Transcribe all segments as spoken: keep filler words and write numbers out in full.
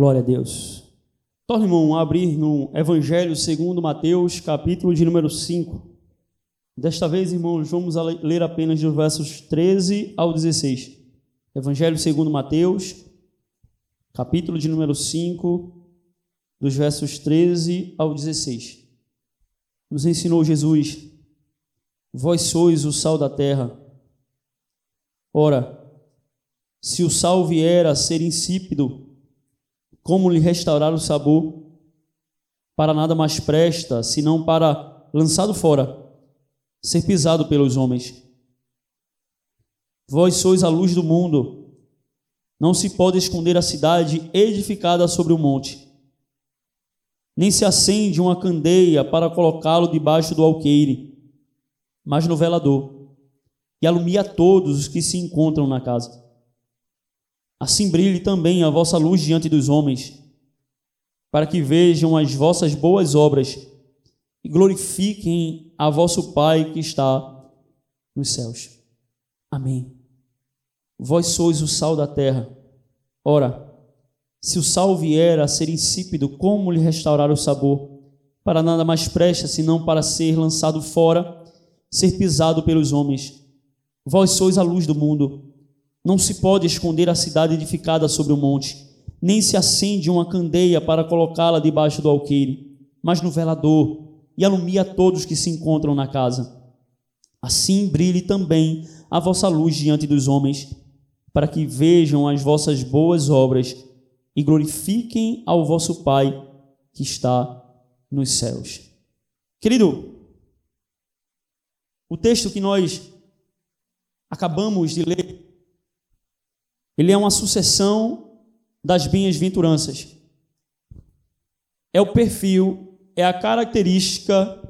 Glória a Deus. Torne, irmão, a abrir no Evangelho segundo Mateus, capítulo de número cinco. Desta vez, irmãos, vamos ler apenas dos versos treze ao dezesseis. Evangelho segundo Mateus, capítulo de número cinco, dos versos treze ao dezesseis. Nos ensinou Jesus: vós sois o sal da terra. Ora, se o sal vier a ser insípido, como lhe restaurar o sabor? Para nada mais presta, senão para, lançado fora, ser pisado pelos homens. Vós sois a luz do mundo. Não se pode esconder a cidade edificada sobre o monte. Nem se acende uma candeia para colocá-lo debaixo do alqueire, mas no velador, e alumia todos os que se encontram na casa. Assim brilhe também a vossa luz diante dos homens, para que vejam as vossas boas obras e glorifiquem a vosso Pai que está nos céus. Amém. Vós sois o sal da terra. Ora, se o sal vier a ser insípido, como lhe restaurar o sabor? Para nada mais presta, senão para ser lançado fora, ser pisado pelos homens. Vós sois a luz do mundo. Não se pode esconder a cidade edificada sobre o monte, nem se acende uma candeia para colocá-la debaixo do alqueire, mas no velador, e alumia todos que se encontram na casa. Assim brilhe também a vossa luz diante dos homens, para que vejam as vossas boas obras e glorifiquem ao vosso Pai que está nos céus. Querido, o texto que nós acabamos de ler, ele é uma sucessão das bem-aventuranças. É o perfil, é a característica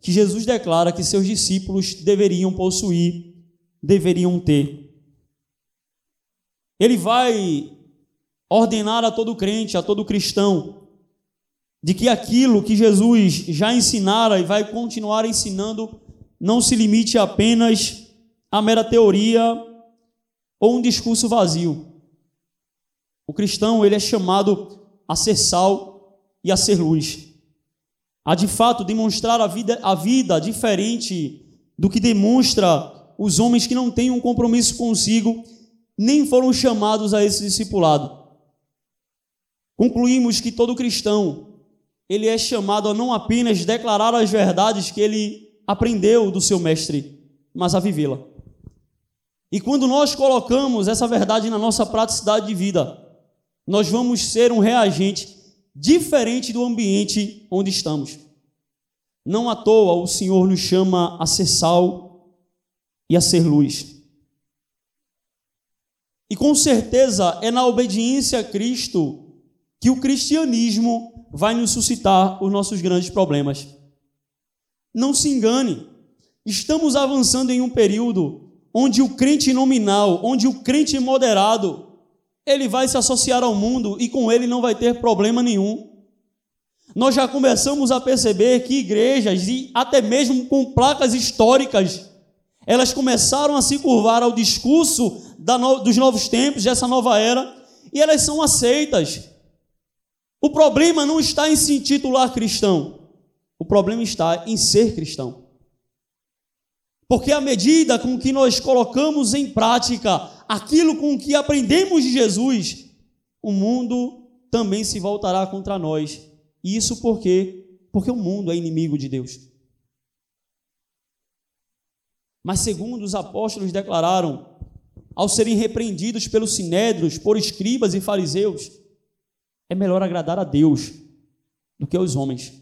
que Jesus declara que seus discípulos deveriam possuir, deveriam ter. Ele vai ordenar a todo crente, a todo cristão, de que aquilo que Jesus já ensinara e vai continuar ensinando não se limite apenas à mera teoria ou um discurso vazio. O cristão, ele é chamado a ser sal e a ser luz, a de fato demonstrar a vida, a vida diferente do que demonstra os homens que não têm um compromisso consigo, nem foram chamados a esse discipulado. Concluímos que todo cristão, ele é chamado a não apenas declarar as verdades que ele aprendeu do seu mestre, mas a vivê-la. E quando nós colocamos essa verdade na nossa praticidade de vida, nós vamos ser um reagente diferente do ambiente onde estamos. Não à toa o Senhor nos chama a ser sal e a ser luz. E com certeza é na obediência a Cristo que o cristianismo vai nos suscitar os nossos grandes problemas. Não se engane, estamos avançando em um período onde o crente nominal, onde o crente moderado, ele vai se associar ao mundo e com ele não vai ter problema nenhum. Nós já começamos a perceber que igrejas, e até mesmo com placas históricas, elas começaram a se curvar ao discurso da no, dos novos tempos, dessa nova era, e elas são aceitas. O problema não está em se intitular cristão, o problema está em ser cristão. Porque à medida com que nós colocamos em prática aquilo com que aprendemos de Jesus, o mundo também se voltará contra nós. E isso por quê? Porque o mundo é inimigo de Deus. Mas segundo os apóstolos declararam, ao serem repreendidos pelos sinédrios, por escribas e fariseus, é melhor agradar a Deus do que aos homens.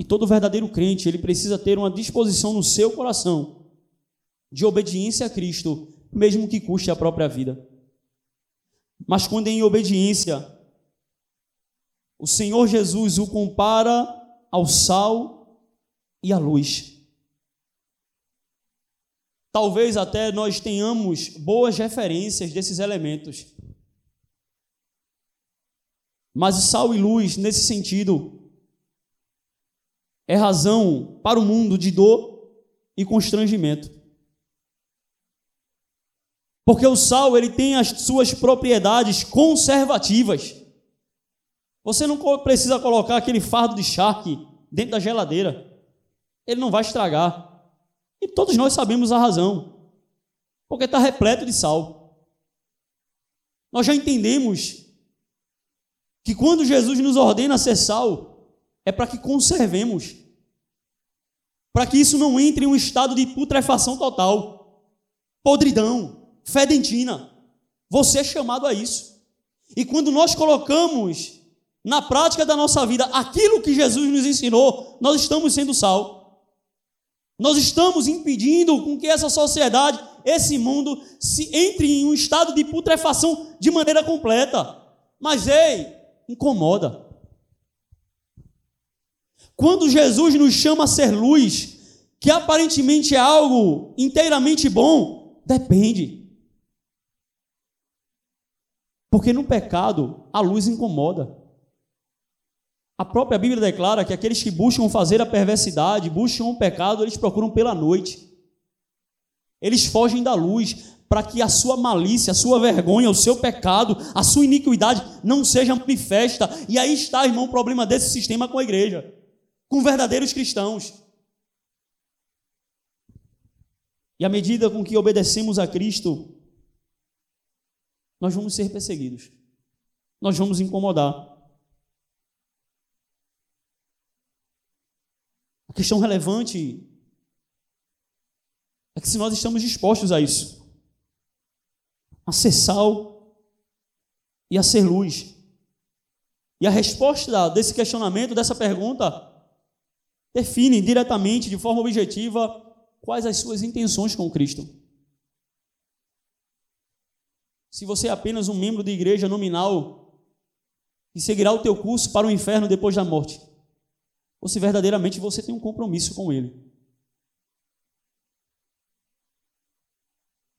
E todo verdadeiro crente, ele precisa ter uma disposição no seu coração de obediência a Cristo, mesmo que custe a própria vida. Mas quando é em obediência, o Senhor Jesus o compara ao sal e à luz. Talvez até nós tenhamos boas referências desses elementos. Mas sal e luz, nesse sentido, é razão para o mundo de dor e constrangimento. Porque o sal, ele tem as suas propriedades conservativas. Você não precisa colocar aquele fardo de charque dentro da geladeira. Ele não vai estragar. E todos nós sabemos a razão. Porque está repleto de sal. Nós já entendemos que quando Jesus nos ordena ser sal, é para que conservemos. Para que isso não entre em um estado de putrefação total. Podridão, fedentina. Você é chamado a isso. E quando nós colocamos na prática da nossa vida aquilo que Jesus nos ensinou, nós estamos sendo sal. Nós estamos impedindo com que essa sociedade, esse mundo, se entre em um estado de putrefação de maneira completa. Mas, ei, incomoda. Quando Jesus nos chama a ser luz, que aparentemente é algo inteiramente bom, depende. Porque no pecado, a luz incomoda. A própria Bíblia declara que aqueles que buscam fazer a perversidade, buscam o pecado, eles procuram pela noite. Eles fogem da luz para que a sua malícia, a sua vergonha, o seu pecado, a sua iniquidade não seja manifesta. E aí está, irmão, o problema desse sistema com a igreja, com verdadeiros cristãos. E à medida com que obedecemos a Cristo, nós vamos ser perseguidos. Nós vamos incomodar. A questão relevante é que se nós estamos dispostos a isso, a ser sal e a ser luz. E a resposta desse questionamento, dessa pergunta, define diretamente, de forma objetiva, quais as suas intenções com Cristo. Se você é apenas um membro de igreja nominal e seguirá o teu curso para o inferno depois da morte, ou se verdadeiramente você tem um compromisso com ele.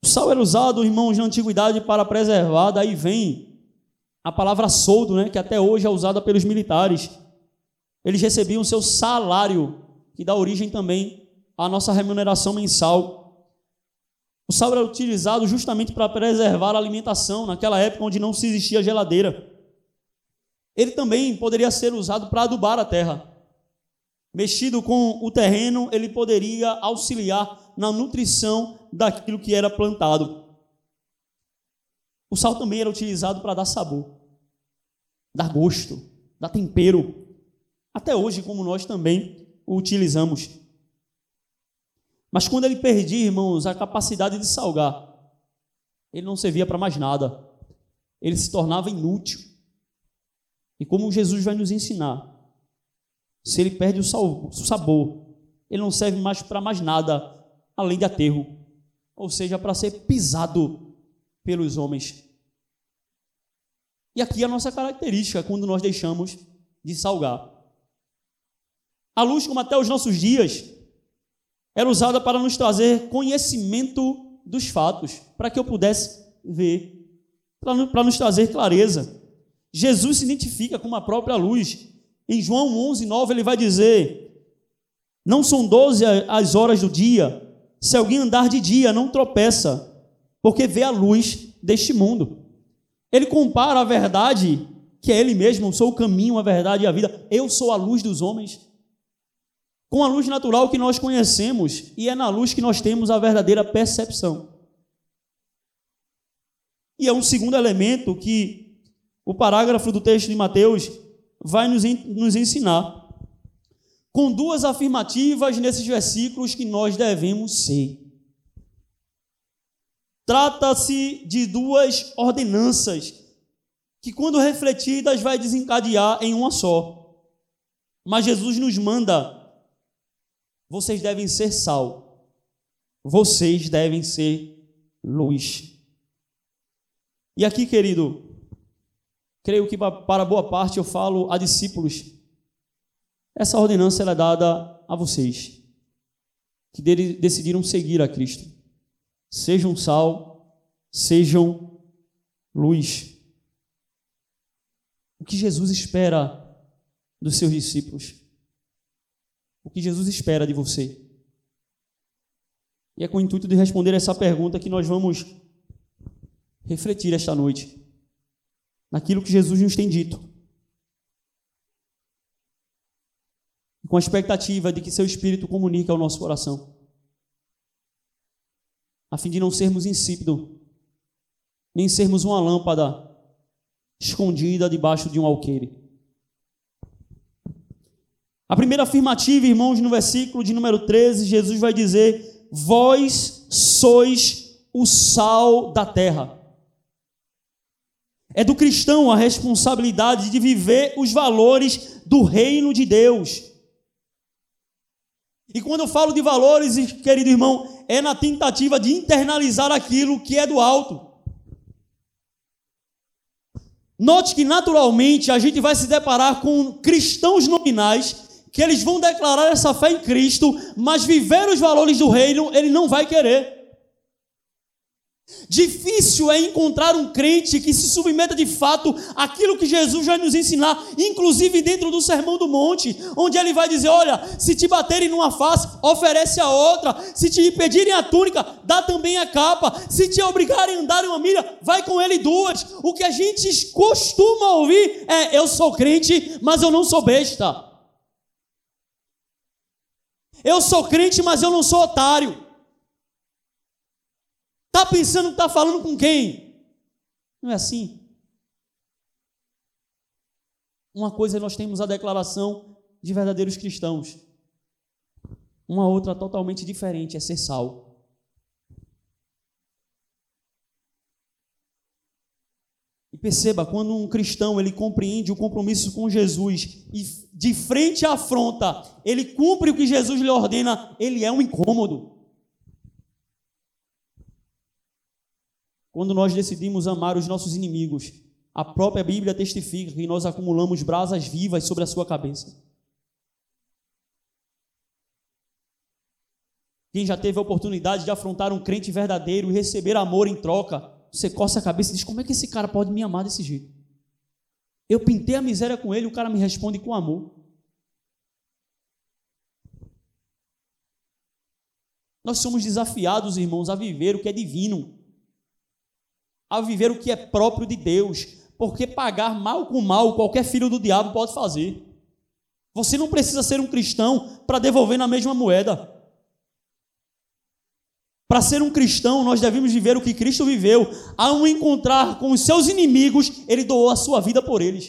O sal era usado, irmãos, na antiguidade para preservar, daí vem a palavra soldo, né, que até hoje é usada pelos militares. Eles recebiam o seu salário, que dá origem também à nossa remuneração mensal. O sal era utilizado justamente para preservar a alimentação, naquela época onde não se existia geladeira. Ele também poderia ser usado para adubar a terra. Mexido com o terreno, ele poderia auxiliar na nutrição daquilo que era plantado. O sal também era utilizado para dar sabor, dar gosto, dar tempero. Até hoje, como nós também o utilizamos. Mas quando ele perdia, irmãos, a capacidade de salgar, ele não servia para mais nada. Ele se tornava inútil. E como Jesus vai nos ensinar, se ele perde o sabor, ele não serve mais para mais nada, além de aterro. Ou seja, para ser pisado pelos homens. E aqui é a nossa característica quando nós deixamos de salgar. A luz, como até os nossos dias, era usada para nos trazer conhecimento dos fatos, para que eu pudesse ver, para nos trazer clareza. Jesus se identifica com a própria luz. Em João onze, nove, ele vai dizer: não são doze as horas do dia, se alguém andar de dia não tropeça, porque vê a luz deste mundo. Ele compara a verdade, que é ele mesmo, eu sou o caminho, a verdade e a vida, eu sou a luz dos homens, com a luz natural que nós conhecemos, e é na luz que nós temos a verdadeira percepção. E é um segundo elemento que o parágrafo do texto de Mateus vai nos, nos ensinar, com duas afirmativas nesses versículos, que nós devemos ser. Trata-se de duas ordenanças que, quando refletidas, vai desencadear em uma só. Mas Jesus nos manda: vocês devem ser sal, vocês devem ser luz. E aqui, querido, creio que para boa parte eu falo a discípulos, essa ordenança é dada a vocês, que decidiram seguir a Cristo. Sejam sal, sejam luz. O que Jesus espera dos seus discípulos? O que Jesus espera de você? E é com o intuito de responder essa pergunta que nós vamos refletir esta noite, naquilo que Jesus nos tem dito, com a expectativa de que seu Espírito comunique ao nosso coração, a fim de não sermos insípidos, nem sermos uma lâmpada escondida debaixo de um alqueire. A primeira afirmativa, irmãos, no versículo de número treze, Jesus vai dizer: vós sois o sal da terra. É do cristão a responsabilidade de viver os valores do reino de Deus. E quando eu falo de valores, querido irmão, é na tentativa de internalizar aquilo que é do alto. Note que naturalmente a gente vai se deparar com cristãos nominais, que eles vão declarar essa fé em Cristo, mas viver os valores do reino ele não vai querer. Difícil é encontrar um crente que se submeta de fato àquilo que Jesus vai nos ensinar, inclusive dentro do Sermão do Monte, onde ele vai dizer: olha, se te baterem numa face, oferece a outra; se te pedirem a túnica, dá também a capa; se te obrigarem a andar uma milha, vai com ele duas. O que a gente costuma ouvir é: eu sou crente, mas eu não sou besta. Eu sou crente, mas eu não sou otário. Está pensando que está falando com quem? Não é assim. Uma coisa nós temos a declaração de verdadeiros cristãos. Uma outra totalmente diferente é ser sal. E perceba, quando um cristão ele compreende o compromisso com Jesus e de frente à afronta, ele cumpre o que Jesus lhe ordena, ele é um incômodo. Quando nós decidimos amar os nossos inimigos, a própria Bíblia testifica que nós acumulamos brasas vivas sobre a sua cabeça. Quem já teve a oportunidade de afrontar um crente verdadeiro e receber amor em troca, você coça a cabeça e diz: como é que esse cara pode me amar desse jeito? Eu pintei a miséria com ele e o cara me responde com amor. Nós somos desafiados, irmãos, a viver o que é divino, a viver o que é próprio de Deus, porque pagar mal com mal qualquer filho do diabo pode fazer. Você não precisa ser um cristão para devolver na mesma moeda. Para ser um cristão, nós devemos viver o que Cristo viveu. Ao encontrar com os seus inimigos, ele doou a sua vida por eles.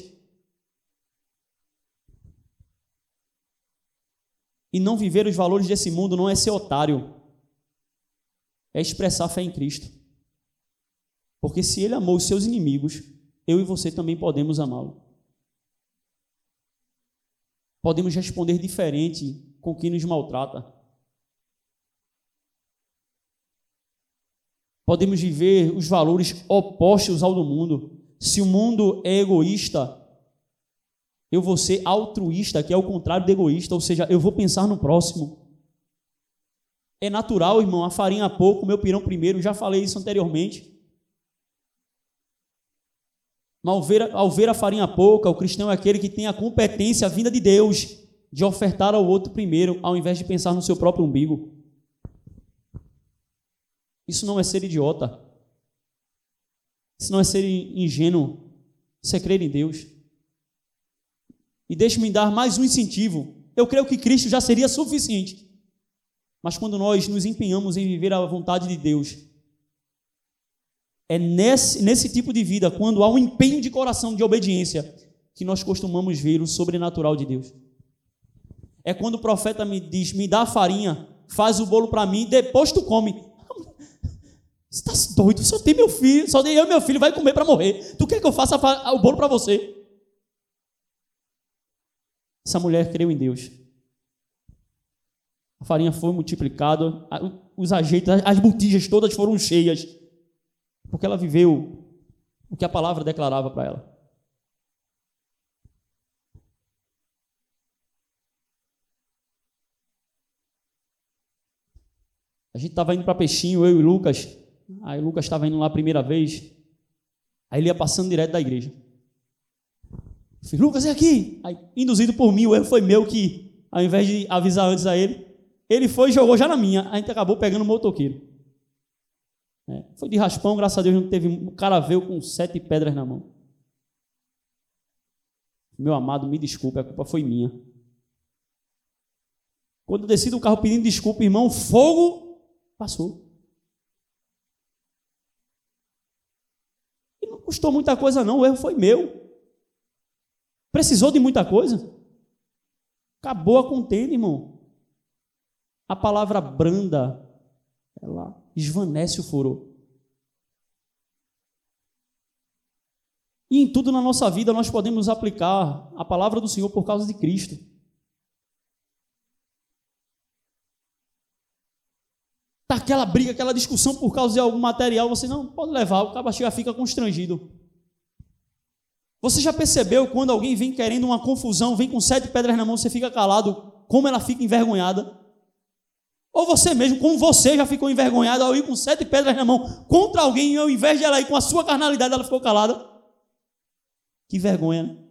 E não viver os valores desse mundo não é ser otário, é expressar fé em Cristo. Porque se ele amou os seus inimigos, eu e você também podemos amá-lo. Podemos responder diferente com quem nos maltrata. Podemos viver os valores opostos ao do mundo. Se o mundo é egoísta, eu vou ser altruísta, que é o contrário de egoísta, ou seja, eu vou pensar no próximo. É natural, irmão, a farinha há pouco, meu pirão primeiro, já falei isso anteriormente. Mas ao ver, ao ver a farinha pouca, o cristão é aquele que tem a competência vinda de Deus de ofertar ao outro primeiro, ao invés de pensar no seu próprio umbigo. Isso não é ser idiota. Isso não é ser ingênuo. Isso é crer em Deus. E deixe-me dar mais um incentivo. Eu creio que Cristo já seria suficiente. Mas quando nós nos empenhamos em viver a vontade de Deus, é nesse, nesse tipo de vida, quando há um empenho de coração de obediência, que nós costumamos ver o sobrenatural de Deus. É quando o profeta me diz: me dá a farinha, faz o bolo para mim, depois tu come. Você está doido? Só tem meu filho, só tem eu e meu filho, vai comer para morrer. Tu quer que eu faça o bolo para você? Essa mulher creu em Deus. A farinha foi multiplicada, os ajeitos, as botijas todas foram cheias. Porque ela viveu o que a palavra declarava para ela. A gente estava indo para Peixinho, eu e Lucas. Aí o Lucas estava indo lá a primeira vez. Aí ele ia passando direto da igreja. Eu falei: Lucas, é aqui. Aí, induzido por mim, o erro foi meu que, ao invés de avisar antes a ele, ele foi e jogou já na minha. A gente acabou pegando o motoqueiro. É, foi de raspão, graças a Deus não teve um caraveu com sete pedras na mão. Meu amado, me desculpe, a culpa foi minha. Quando eu desci do carro pedindo desculpa, irmão, fogo passou. E não custou muita coisa não, o erro foi meu. Precisou de muita coisa? Acabou a contenda, irmão. A palavra branda, ela esvanece o furor. E em tudo na nossa vida nós podemos aplicar a palavra do Senhor por causa de Cristo. Tá aquela briga, aquela discussão por causa de algum material, você não pode levar, o caba chega, fica constrangido. Você já percebeu quando alguém vem querendo uma confusão, vem com sete pedras na mão, você fica calado, como ela fica envergonhada? Ou você mesmo, como você já ficou envergonhado ao ir com sete pedras na mão contra alguém, e ao invés de ela ir com a sua carnalidade, ela ficou calada? Que vergonha, né?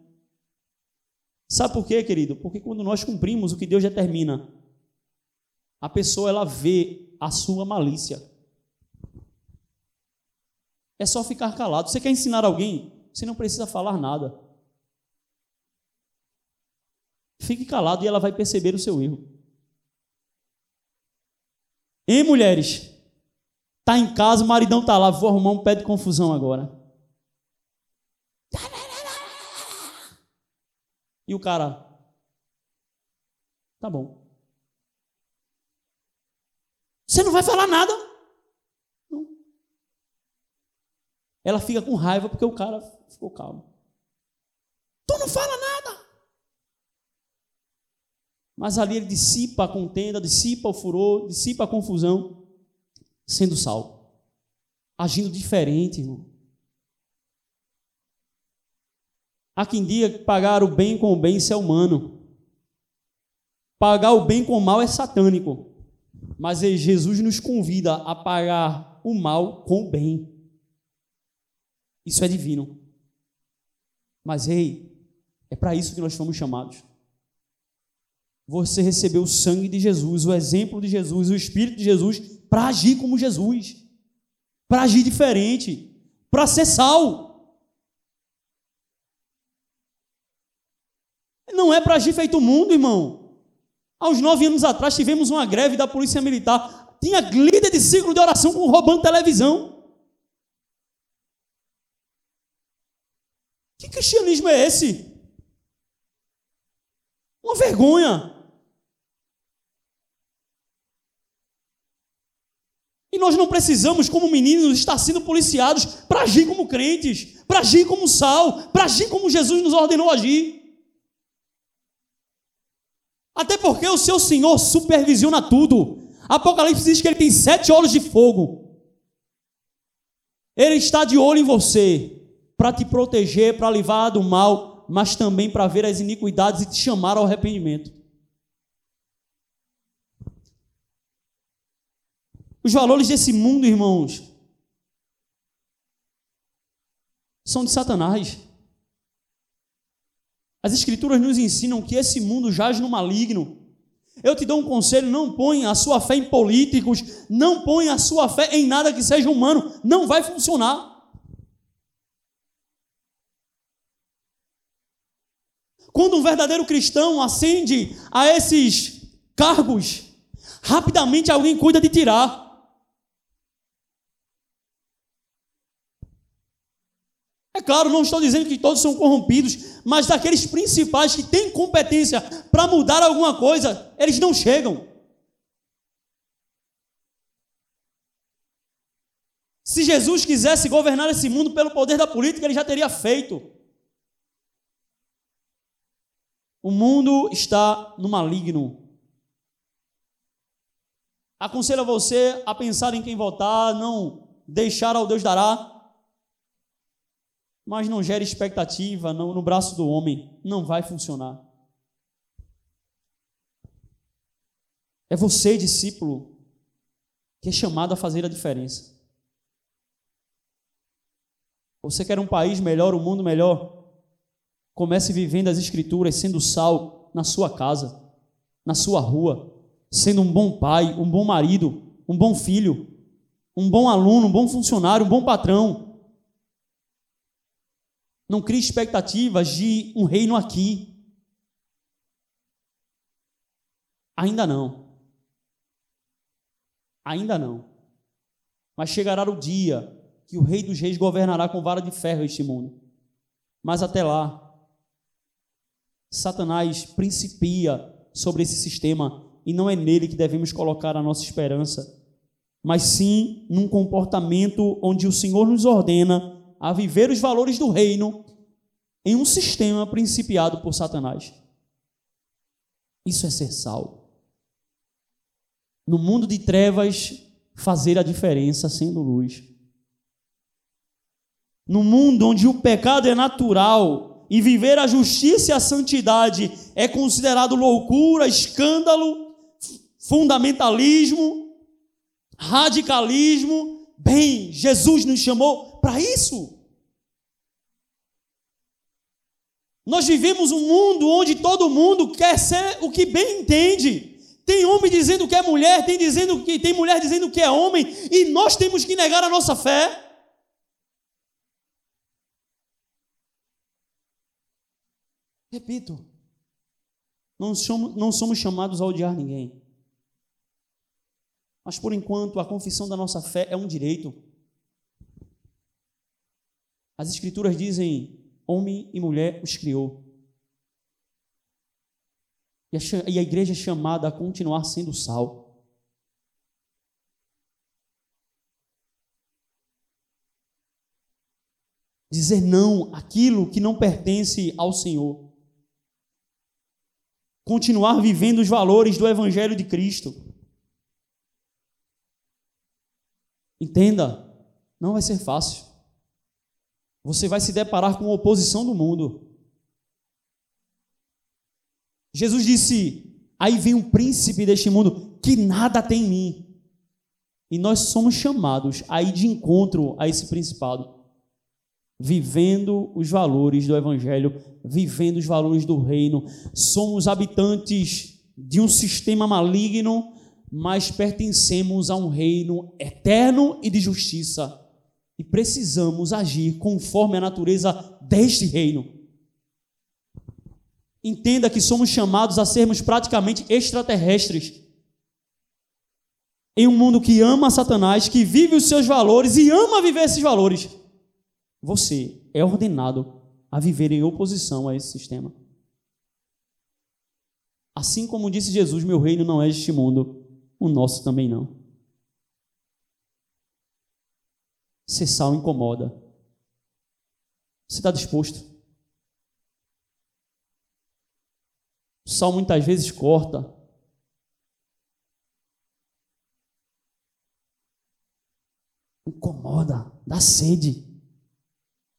Sabe por quê, querido? Porque quando nós cumprimos o que Deus determina, a pessoa, ela vê a sua malícia. É só ficar calado. Você quer ensinar alguém? Você não precisa falar nada. Fique calado e ela vai perceber o seu erro. Hein, mulheres? Tá em casa, o maridão tá lá, vou arrumar um pé de confusão agora. E o cara, tá bom. Você não vai falar nada? Não. Ela fica com raiva porque o cara ficou calmo. Tu não fala nada. Mas ali ele dissipa a contenda, dissipa o furor, dissipa a confusão, sendo salvo. Agindo diferente, irmão. Há quem diga que pagar o bem com o bem, isso é humano. Pagar o bem com o mal é satânico. Mas Jesus nos convida a pagar o mal com o bem. Isso é divino. Mas, ei, é para isso que nós fomos chamados. Você recebeu o sangue de Jesus, o exemplo de Jesus, o Espírito de Jesus, para agir como Jesus. Para agir diferente. Para ser sal. Não é para agir feito o mundo, irmão. Aos nove anos atrás tivemos uma greve da polícia militar. Tinha líder de ciclo de oração roubando televisão. Que cristianismo é esse? Uma vergonha. E nós não precisamos, como meninos, estar sendo policiados para agir como crentes, para agir como sal, para agir como Jesus nos ordenou agir. Até porque o seu Senhor supervisiona tudo. Apocalipse diz que ele tem sete olhos de fogo. Ele está de olho em você para te proteger, para livrar do mal, mas também para ver as iniquidades e te chamar ao arrependimento. Os valores desse mundo, irmãos, são de Satanás. As Escrituras nos ensinam que esse mundo jaz no maligno. Eu te dou um conselho, não ponha a sua fé em políticos, não ponha a sua fé em nada que seja humano, não vai funcionar. Quando um verdadeiro cristão ascende a esses cargos, rapidamente alguém cuida de tirar. É claro, não estou dizendo que todos são corrompidos, mas daqueles principais que têm competência para mudar alguma coisa, eles não chegam. Se Jesus quisesse governar esse mundo pelo poder da política, ele já teria feito. O mundo está no maligno. Aconselho a você a pensar em quem votar, não deixar ao Deus dará. Mas não gera expectativa não, no braço do homem. Não vai funcionar. É você, discípulo, que é chamado a fazer a diferença. Você quer um país melhor, um mundo melhor? Comece vivendo as Escrituras, sendo sal na sua casa, na sua rua, sendo um bom pai, um bom marido, um bom filho, um bom aluno, um bom funcionário, um bom patrão. Não crie expectativas de um reino aqui. Ainda não. Ainda não. Mas chegará o dia que o Rei dos Reis governará com vara de ferro este mundo. Mas até lá, Satanás principia sobre esse sistema e não é nele que devemos colocar a nossa esperança, mas sim num comportamento onde o Senhor nos ordena a viver os valores do reino em um sistema principiado por Satanás. Isso é ser sal. No mundo de trevas, fazer a diferença sendo luz. No mundo onde o pecado é natural e viver a justiça e a santidade é considerado loucura, escândalo, fundamentalismo, radicalismo, bem, Jesus nos chamou para isso. Nós vivemos um mundo onde todo mundo quer ser o que bem entende. Tem homem dizendo que é mulher, tem, dizendo que, tem mulher dizendo que é homem, e nós temos que negar a nossa fé. Repito, não somos, não somos chamados a odiar ninguém. Mas, por enquanto, a confissão da nossa fé é um direito. As Escrituras dizem: homem e mulher os criou. E a igreja é chamada a continuar sendo sal. Dizer não àquilo que não pertence ao Senhor. Continuar vivendo os valores do Evangelho de Cristo. Entenda, não vai ser fácil. Você vai se deparar com a oposição do mundo. Jesus disse: aí vem um príncipe deste mundo que nada tem em mim. E nós somos chamados a ir de encontro a esse principado, vivendo os valores do Evangelho, vivendo os valores do reino. Somos habitantes de um sistema maligno, mas pertencemos a um reino eterno e de justiça. E precisamos agir conforme a natureza deste reino. Entenda que somos chamados a sermos praticamente extraterrestres. Em um mundo que ama Satanás, que vive os seus valores e ama viver esses valores, você é ordenado a viver em oposição a esse sistema. Assim como disse Jesus: meu reino não é deste mundo, o nosso também não. Ser sal incomoda. Você está disposto? O sal muitas vezes corta. Incomoda, dá sede.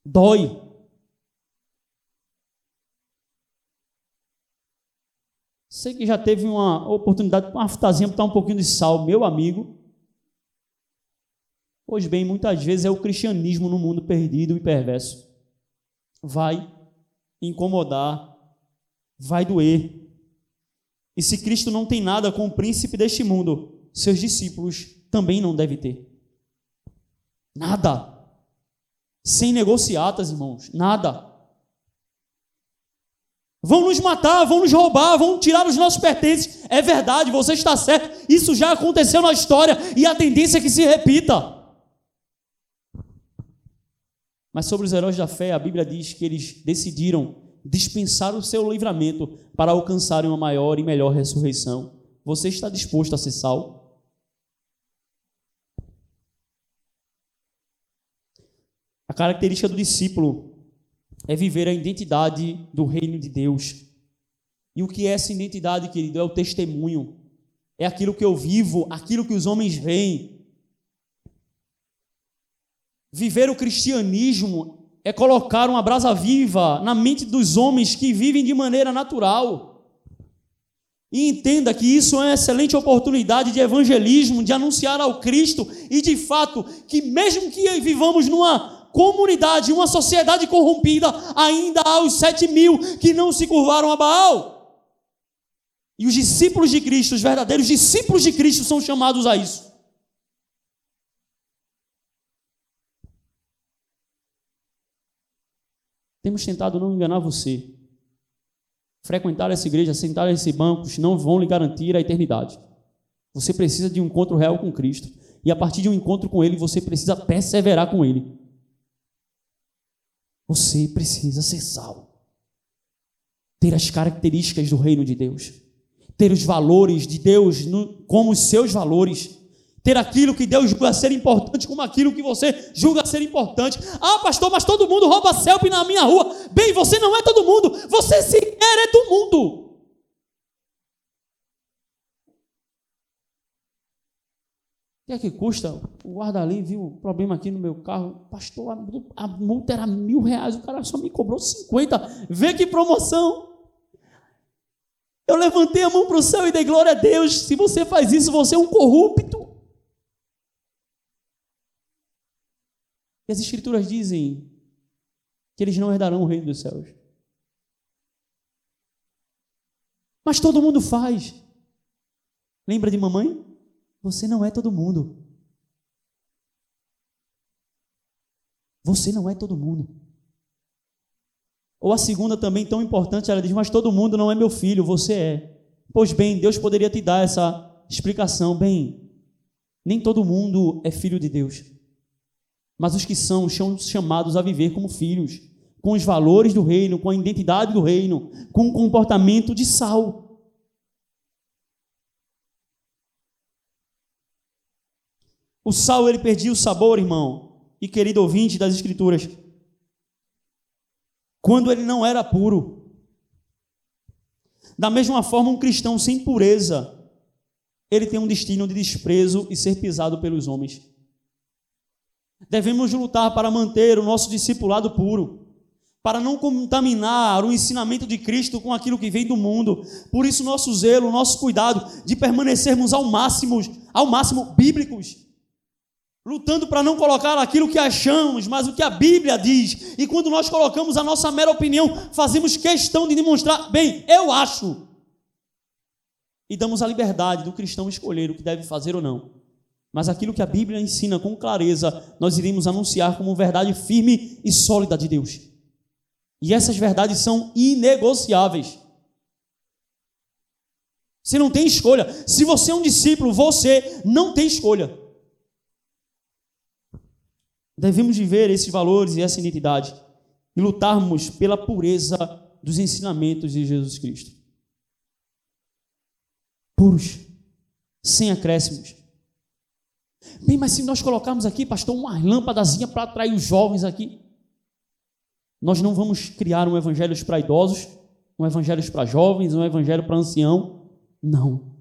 Dói. Sei que já teve uma oportunidade, uma aftazinha, botar um pouquinho de sal, meu amigo. Pois bem, muitas vezes é o cristianismo no mundo perdido e perverso. Vai incomodar, vai doer. E se Cristo não tem nada com o príncipe deste mundo, seus discípulos também não devem ter. Nada. Sem negociatas, irmãos, nada. Vão nos matar, vão nos roubar, vão tirar os nossos pertences. É verdade, você está certo. Isso já aconteceu na história e a tendência é que se repita. Mas sobre os heróis da fé, a Bíblia diz que eles decidiram dispensar o seu livramento para alcançarem uma maior e melhor ressurreição. Você está disposto a ser salvo? A característica do discípulo é viver a identidade do reino de Deus. E o que é essa identidade, querido? É o testemunho. É aquilo que eu vivo, aquilo que os homens veem. Viver o cristianismo é colocar uma brasa viva na mente dos homens que vivem de maneira natural. E entenda que isso é uma excelente oportunidade de evangelismo, de anunciar ao Cristo e, de fato, que mesmo que vivamos numa comunidade, uma sociedade corrompida, ainda há os sete mil que não se curvaram a Baal. E os discípulos de Cristo, os verdadeiros discípulos de Cristo, são chamados a isso. Temos tentado não enganar você. frequentar essa igreja, sentar nesses bancos, não vão lhe garantir a eternidade. Você precisa de um encontro real com Cristo. E a partir de um encontro com Ele, você precisa perseverar com Ele. Você precisa ser salvo. Ter as características do reino de Deus. Ter os valores de Deus como os seus valores. Ter aquilo que Deus julga ser importante como aquilo que você julga ser importante. Ah, pastor, mas todo mundo rouba selfie na minha rua. Bem, você não é todo mundo. Você sequer é do mundo. O que é que custa? O guarda ali viu o problema aqui no meu carro. Pastor, a multa era mil reais. O cara só me cobrou cinquenta. Vê que promoção. Eu levantei a mão para o céu e dei glória a Deus. Se você faz isso, você é um corrupto. As escrituras dizem que eles não herdarão o reino dos céus. Mas todo mundo faz. Lembra de mamãe? Você não é todo mundo. Você não é todo mundo. Ou a segunda também tão importante, ela diz, mas todo mundo não é meu filho, você é. Pois bem, Deus poderia te dar essa explicação. Bem, nem todo mundo é filho de Deus. Mas os que são, são chamados a viver como filhos, com os valores do reino, com a identidade do reino, com o comportamento de sal. O sal, ele perdia o sabor, irmão, e querido ouvinte das Escrituras, quando ele não era puro. Da mesma forma, um cristão sem pureza, ele tem um destino de desprezo e ser pisado pelos homens. Devemos lutar para manter o nosso discipulado puro, para não contaminar o ensinamento de Cristo com aquilo que vem do mundo. Por isso, nosso zelo, nosso cuidado de permanecermos ao máximo, ao máximo bíblicos, lutando para não colocar aquilo que achamos, mas o que a Bíblia diz. E quando nós colocamos a nossa mera opinião, fazemos questão de demonstrar, bem, eu acho. E damos a liberdade do cristão escolher o que deve fazer ou não. Mas aquilo que a Bíblia ensina com clareza, nós iremos anunciar como verdade firme e sólida de Deus. E essas verdades são inegociáveis. Você não tem escolha. Se você é um discípulo, você não tem escolha. Devemos viver esses valores e essa identidade e lutarmos pela pureza dos ensinamentos de Jesus Cristo. Puros, sem acréscimos. Bem, mas se nós colocarmos aqui, pastor, uma lâmpadazinha para atrair os jovens aqui, nós não vamos criar um evangelho para idosos, um evangelho para jovens, um evangelho para ancião, não.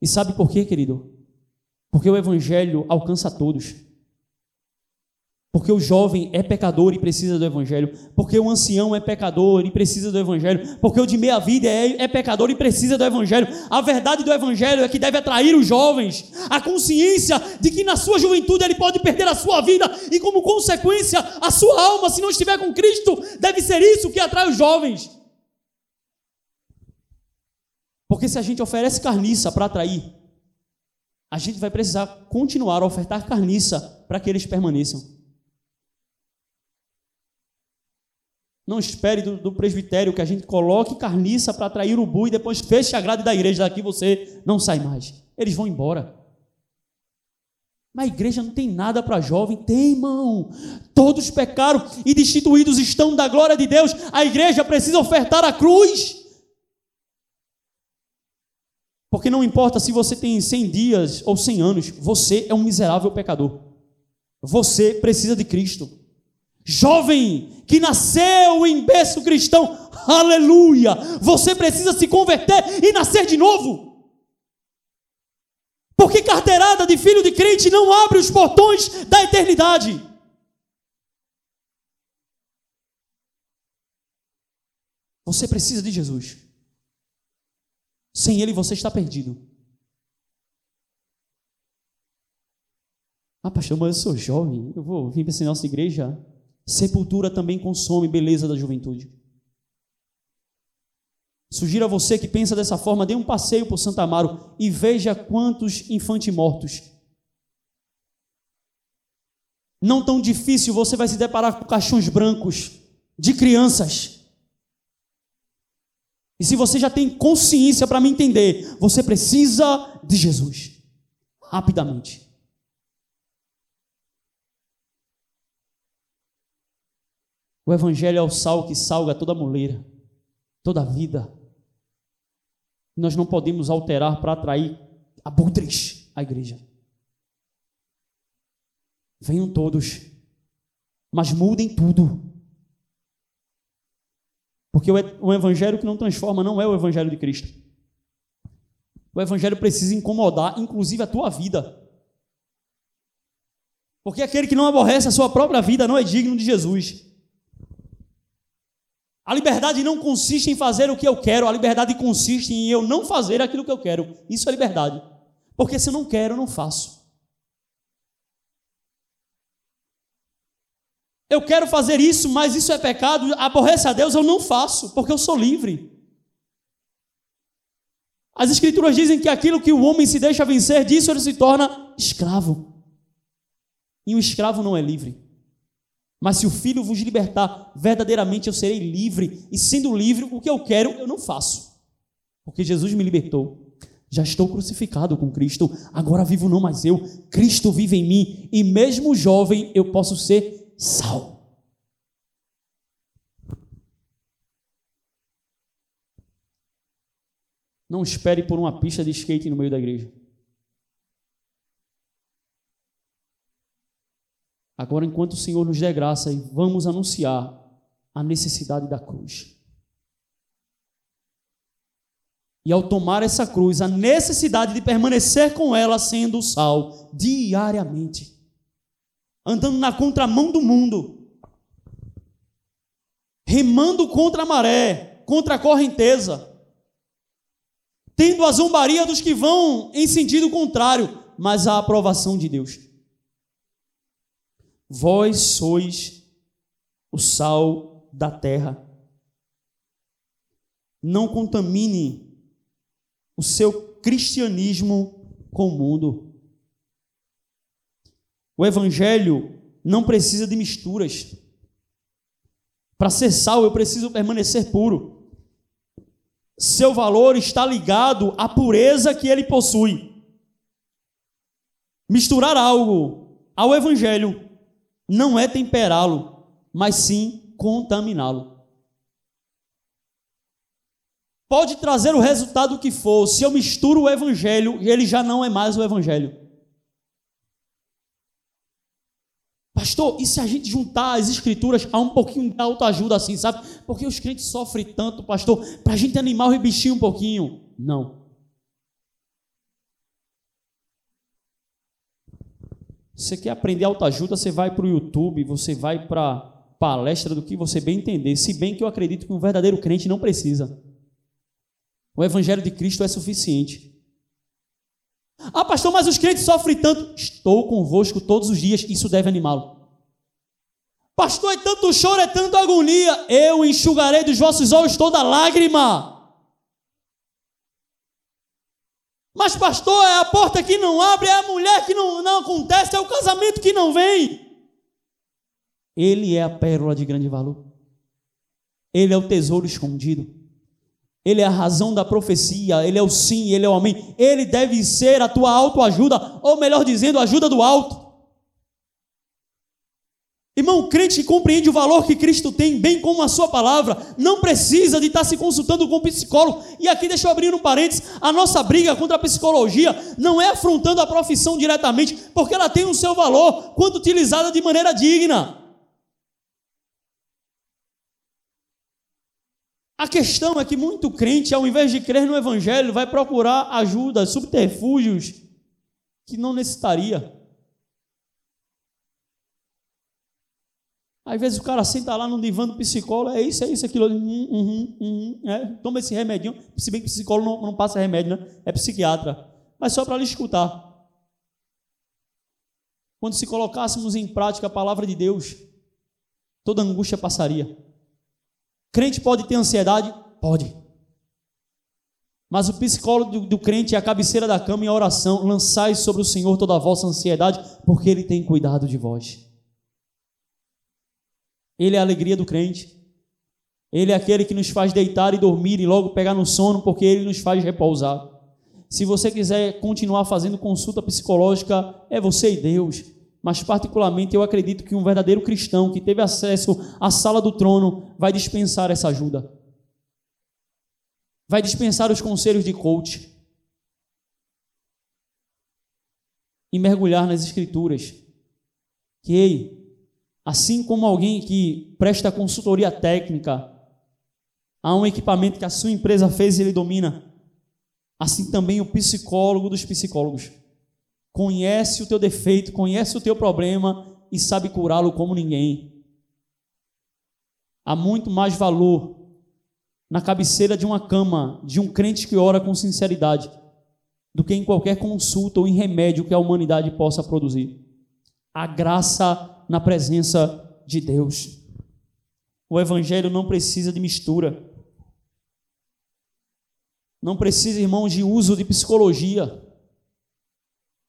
E sabe por quê, querido? Porque o evangelho alcança a todos. Porque o jovem é pecador e precisa do evangelho. Porque o ancião é pecador e precisa do evangelho. Porque o de meia vida é, é pecador e precisa do evangelho. A verdade do evangelho é que deve atrair os jovens. A consciência de que na sua juventude ele pode perder a sua vida e como consequência a sua alma, se não estiver com Cristo, deve ser isso que atrai os jovens. Porque se a gente oferece carniça para atrair, a gente vai precisar continuar a ofertar carniça para que eles permaneçam. Não espere do, do presbitério que a gente coloque carniça para atrair o urubu e depois feche a grade da igreja. Daqui você não sai mais. Eles vão embora. Mas a igreja não tem nada para jovem. Tem, irmão. Todos pecaram e destituídos estão da glória de Deus. A igreja precisa ofertar a cruz. Porque não importa se você tem cem dias ou cem anos. Você é um miserável pecador. Você precisa de Cristo. Jovem que nasceu em berço cristão, aleluia, você precisa se converter e nascer de novo. Porque carteirada de filho de crente não abre os portões da eternidade. Você precisa de Jesus. Sem Ele você está perdido. Ah, pastor, mas eu sou jovem, eu vou vir para essa nossa igreja. Sepultura também consome beleza da juventude. Sugiro a você que pensa dessa forma, dê um passeio por Santa Amaro e veja quantos infantes mortos. Não tão difícil você vai se deparar com caixões brancos de crianças E se você já tem consciência para me entender, você precisa de Jesus. Rapidamente. O Evangelho é o sal que salga toda moleira, toda vida. Nós não podemos alterar para atrair abutres à igreja. Venham todos, mas mudem tudo. Porque o Evangelho que não transforma não é o Evangelho de Cristo. O Evangelho precisa incomodar, inclusive, a tua vida. Porque aquele que não aborrece a sua própria vida não é digno de Jesus. A liberdade não consiste em fazer o que eu quero, a liberdade consiste em eu não fazer aquilo que eu quero. Isso é liberdade. Porque se eu não quero, eu não faço. Eu quero fazer isso, mas isso é pecado, aborrece a Deus, eu não faço, porque eu sou livre. As Escrituras dizem que aquilo que o homem se deixa vencer, disso ele se torna escravo. E o escravo não é livre. Mas se o Filho vos libertar, verdadeiramente eu serei livre. E sendo livre, o que eu quero, eu não faço. Porque Jesus me libertou. Já estou crucificado com Cristo. Agora vivo não mais eu. Cristo vive em mim. E mesmo jovem, eu posso ser sal. Não espere por uma pista de skate no meio da igreja. Agora, enquanto o Senhor nos der graça, vamos anunciar a necessidade da cruz. E ao tomar essa cruz, a necessidade de permanecer com ela sendo sal diariamente, andando na contramão do mundo, remando contra a maré, contra a correnteza, tendo a zombaria dos que vão em sentido contrário, mas a aprovação de Deus. Vós sois o sal da terra. Não contamine o seu cristianismo com o mundo. O Evangelho não precisa de misturas. Para ser sal, eu preciso permanecer puro. Seu valor está ligado à pureza que ele possui. Misturar algo ao Evangelho não é temperá-lo, mas sim contaminá-lo. Pode trazer o resultado que for, se eu misturo o Evangelho, ele já não é mais o Evangelho. Pastor, e se a gente juntar as Escrituras a um pouquinho da autoajuda assim, sabe? Porque os crentes sofrem tanto, pastor, para a gente animar o rebichinho um pouquinho. Não. Você quer aprender autoajuda, você vai para o YouTube, você vai para palestra do que você bem entender. Se bem que eu acredito que um verdadeiro crente não precisa. O Evangelho de Cristo é suficiente. Ah, pastor, mas os crentes sofrem tanto. Estou convosco todos os dias, isso deve animá-lo. Pastor, é tanto choro, é tanta agonia. Eu enxugarei dos vossos olhos toda lágrima. Mas pastor, é a porta que não abre, é a mulher que não, não acontece, é o casamento que não vem. Ele é a pérola de grande valor. Ele é o tesouro escondido. Ele é a razão da profecia, ele é o sim, ele é o amém. Ele deve ser a tua autoajuda, ou melhor dizendo, a ajuda do alto. Irmão, o crente que compreende o valor que Cristo tem, bem como a sua palavra, não precisa de estar se consultando com o psicólogo. E aqui deixa eu abrir um parênteses, a nossa briga contra a psicologia não é afrontando a profissão diretamente, porque ela tem o seu valor quando utilizada de maneira digna. A questão é que muito crente, ao invés de crer no Evangelho, vai procurar ajuda, subterfúgios que não necessitaria. Às vezes o cara senta lá no divã do psicólogo, é isso, é isso, aquilo, uhum, uhum, uhum, é, toma esse remedinho, se bem que o psicólogo não, não passa remédio, né? É psiquiatra, mas só para lhe escutar. Quando se colocássemos em prática a palavra de Deus, toda angústia passaria. Crente pode ter ansiedade? Pode. Mas o psicólogo do, do crente é a cabeceira da cama e a oração, lançai sobre o Senhor toda a vossa ansiedade, porque Ele tem cuidado de vós. Ele é a alegria do crente. Ele é aquele que nos faz deitar e dormir e logo pegar no sono, porque Ele nos faz repousar. Se você quiser continuar fazendo consulta psicológica, é você e Deus. Mas particularmente eu acredito que um verdadeiro cristão que teve acesso à sala do trono vai dispensar essa ajuda. Vai dispensar os conselhos de coach e mergulhar nas escrituras. Que, ei, assim como alguém que presta consultoria técnica a um equipamento que a sua empresa fez e ele domina, assim também o psicólogo dos psicólogos conhece o teu defeito, conhece o teu problema e sabe curá-lo como ninguém. Há muito mais valor na cabeceira de uma cama de um crente que ora com sinceridade do que em qualquer consulta ou em remédio que a humanidade possa produzir. A graça na presença de Deus. O evangelho não precisa de mistura. Não precisa, irmãos, de uso de psicologia.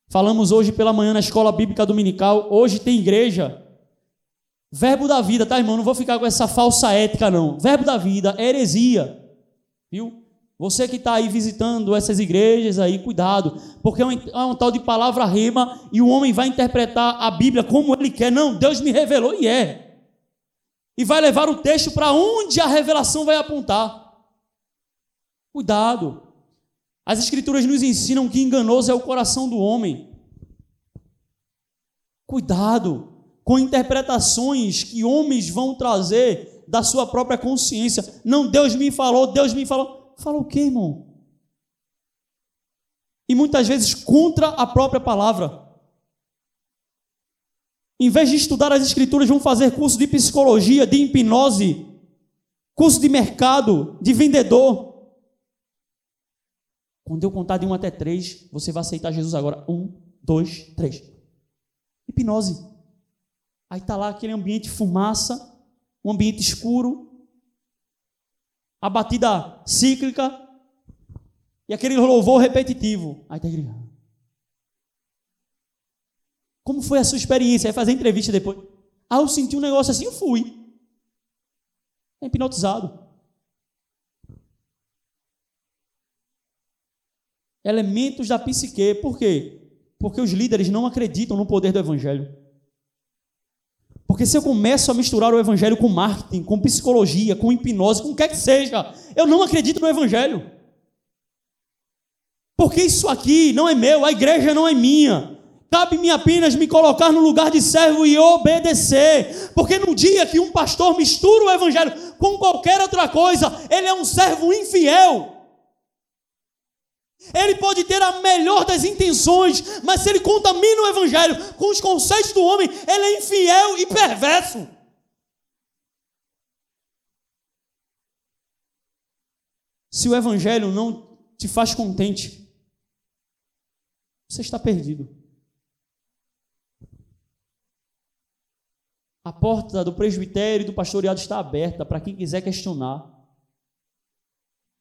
Falamos hoje pela manhã na escola bíblica dominical, hoje tem igreja. Verbo da vida, tá, irmão? Não vou ficar com essa falsa ética, não. Verbo da vida é heresia, viu? Você que está aí visitando essas igrejas aí, cuidado, porque é um, é um tal de palavra rema e o homem vai interpretar a Bíblia como ele quer. Não, Deus me revelou e é. E vai levar o texto para onde a revelação vai apontar. Cuidado. As escrituras nos ensinam que enganoso é o coração do homem. Cuidado com interpretações que homens vão trazer da sua própria consciência. Não, Deus me falou, Deus me falou. Fala o quê, irmão? E muitas vezes contra a própria palavra. Em vez de estudar as escrituras, vão fazer curso de psicologia, de hipnose, curso de mercado, de vendedor. Quando eu contar de um até três, você vai aceitar Jesus agora. Um, dois, três. Hipnose. Aí está lá aquele ambiente fumaça, um ambiente escuro, a batida cíclica e aquele louvor repetitivo. Aí está gritando. Como foi a sua experiência? Aí fazer entrevista depois. Ah, eu senti um negócio assim, eu fui. É hipnotizado. Elementos da psique. Por quê? Porque os líderes não acreditam no poder do evangelho. Porque se eu começo a misturar o evangelho com marketing, com psicologia, com hipnose, com o que é que seja, eu não acredito no evangelho. Porque isso aqui não é meu, a igreja não é minha. Cabe-me apenas me colocar no lugar de servo e obedecer. Porque no dia que um pastor mistura o evangelho com qualquer outra coisa, ele é um servo infiel. Ele pode ter a melhor das intenções, mas se ele contamina o evangelho com os conceitos do homem, ele é infiel e perverso. Se o evangelho não te faz contente, você está perdido. A porta do presbitério e do pastoreado está aberta para quem quiser questionar.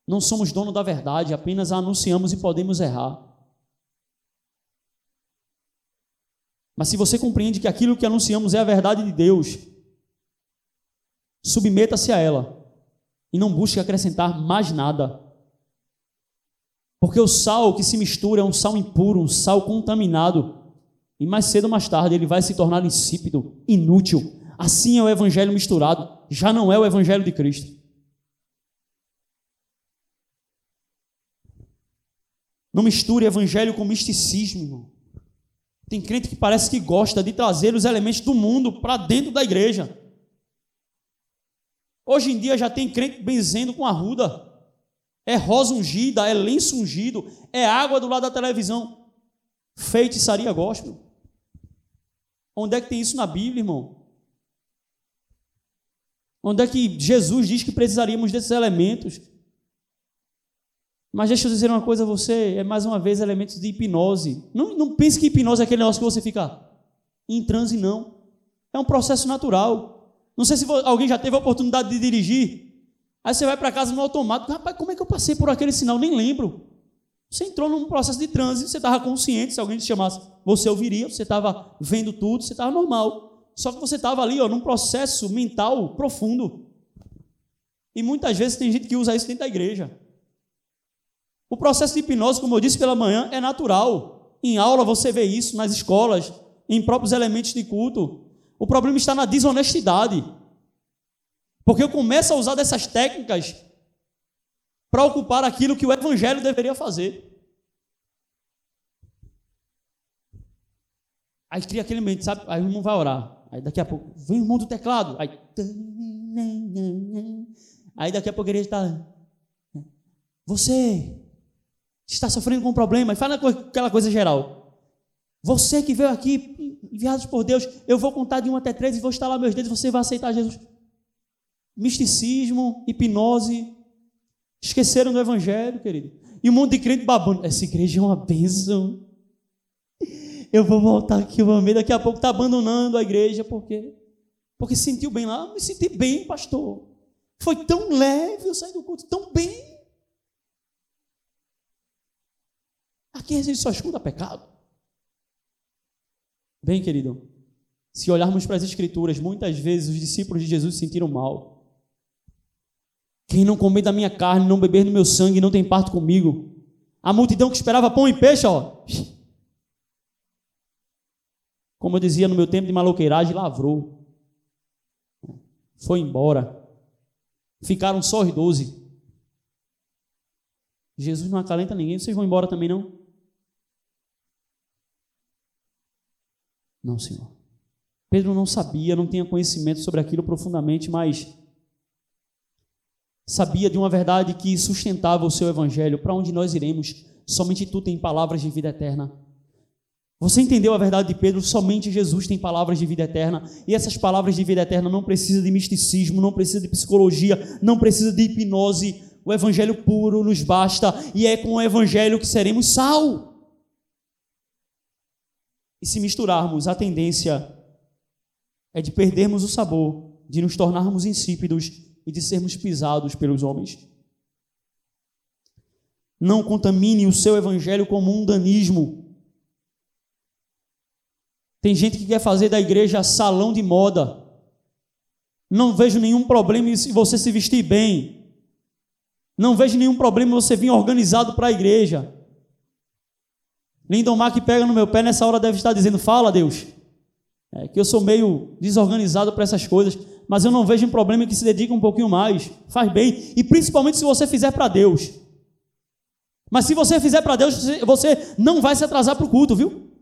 Não somos dono da verdade, apenas a anunciamos e podemos errar. Mas se você compreende que aquilo que anunciamos é a verdade de Deus, submeta-se a ela e não busque acrescentar mais nada. Porque o sal que se mistura é um sal impuro, um sal contaminado, e mais cedo ou mais tarde ele vai se tornar insípido, inútil. Assim é o evangelho misturado, já não é o evangelho de Cristo. Não misture evangelho com misticismo, irmão. Tem crente que parece que gosta de trazer os elementos do mundo para dentro da igreja. Hoje em dia já tem crente benzendo com arruda. É rosa ungida, é lenço ungido, é água do lado da televisão. Feitiçaria gospel. Onde é que tem isso na Bíblia, irmão? Onde é que Jesus diz que precisaríamos desses elementos? Mas deixa eu dizer uma coisa a você, é mais uma vez elementos de hipnose. Não, não pense que hipnose é aquele negócio que você fica em transe, não. É um processo natural. Não sei se alguém já teve a oportunidade de dirigir. Aí você vai para casa no automático. Rapaz, como é que eu passei por aquele sinal? Nem lembro. Você entrou num processo de transe, você estava consciente, se alguém te chamasse, você ouviria, você estava vendo tudo, você estava normal. Só que você estava ali, ó, num processo mental profundo. E muitas vezes tem gente que usa isso dentro da igreja. O processo de hipnose, como eu disse pela manhã, é natural. Em aula você vê isso, nas escolas, em próprios elementos de culto. O problema está na desonestidade. Porque eu começo a usar dessas técnicas para ocupar aquilo que o evangelho deveria fazer. Aí cria aquele momento, sabe? Aí o irmão vai orar. Aí daqui a pouco, vem o irmão do teclado. Aí, aí daqui a pouco ele está... Você está sofrendo com um problema. E fala aquela coisa geral. Você que veio aqui, enviado por Deus, eu vou contar de um até três e vou estalar meus dedos, você vai aceitar Jesus. Misticismo, hipnose. Esqueceram do evangelho, querido. E um monte de crente babando. Essa igreja é uma bênção. Eu vou voltar aqui, eu amei. Daqui a pouco está abandonando a igreja. Por quê? Porque se sentiu bem lá. Me senti bem, pastor. Foi tão leve, eu saí do culto tão bem. Aqui a gente só escuta pecado. Bem, querido, se olharmos para as Escrituras, muitas vezes os discípulos de Jesus se sentiram mal. Quem não comer da minha carne, não beber do meu sangue, não tem parte comigo. A multidão que esperava pão e peixe, ó. Como eu dizia no meu tempo de maloqueiragem, lavrou. Foi embora. Ficaram só os doze. Jesus não acalenta ninguém, vocês vão embora também, não? Não, Senhor. Pedro não sabia, não tinha conhecimento sobre aquilo profundamente, mas sabia de uma verdade que sustentava o seu evangelho. Para onde nós iremos? Somente tu tem palavras de vida eterna. Você entendeu a verdade de Pedro? Somente Jesus tem palavras de vida eterna. E essas palavras de vida eterna não precisam de misticismo, não precisam de psicologia, não precisam de hipnose. O evangelho puro nos basta, e é com o evangelho que seremos sal. E se misturarmos, a tendência é de perdermos o sabor, de nos tornarmos insípidos e de sermos pisados pelos homens. Não contamine o seu evangelho com mundanismo. Tem gente que quer fazer da igreja salão de moda. Não vejo nenhum problema em você se vestir bem. Não vejo nenhum problema você vir organizado para a igreja. Lindomar que pega no meu pé nessa hora deve estar dizendo, fala Deus, é, que eu sou meio desorganizado para essas coisas, mas eu não vejo um problema que se dedique um pouquinho mais, faz bem, e principalmente se você fizer para Deus. Mas se você fizer para Deus, você não vai se atrasar para o culto, viu?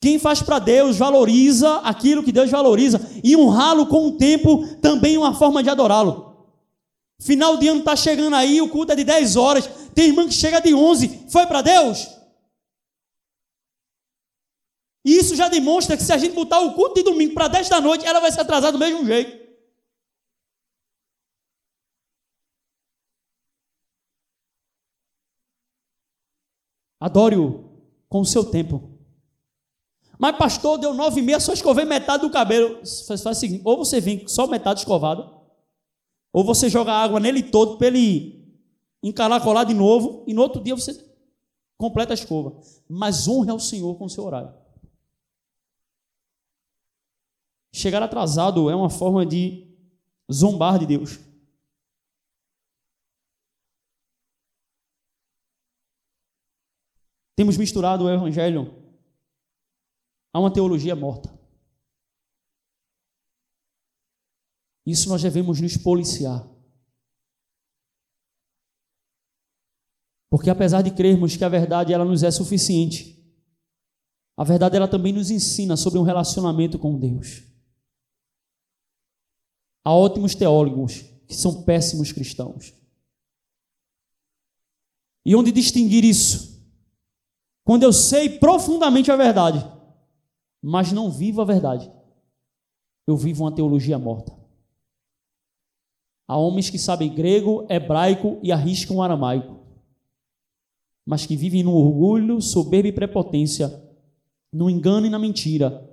Quem faz para Deus valoriza aquilo que Deus valoriza, e honrá-lo com o tempo também é uma forma de adorá-lo. Final de ano está chegando aí, o culto é de dez horas, tem irmã que chega de onze, foi para Deus? E isso já demonstra que se a gente botar o culto de domingo para dez da noite, ela vai se atrasar do mesmo jeito. Adore-o com o seu tempo. Mas pastor, deu nove e meia, só escovei metade do cabelo. Faz o seguinte, ou você vem só metade escovada, ou você joga água nele todo para ele encaracolar de novo e no outro dia você completa a escova. Mas honre ao Senhor com o seu horário. Chegar atrasado é uma forma de zombar de Deus. Temos misturado o evangelho a uma teologia morta. Isso nós devemos nos policiar. Porque apesar de crermos que a verdade ela nos é suficiente, a verdade ela também nos ensina sobre um relacionamento com Deus. Há ótimos teólogos que são péssimos cristãos. E onde distinguir isso? Quando eu sei profundamente a verdade, mas não vivo a verdade, eu vivo uma teologia morta. Há homens que sabem grego, hebraico e arriscam aramaico, mas que vivem no orgulho, soberba e prepotência, no engano e na mentira,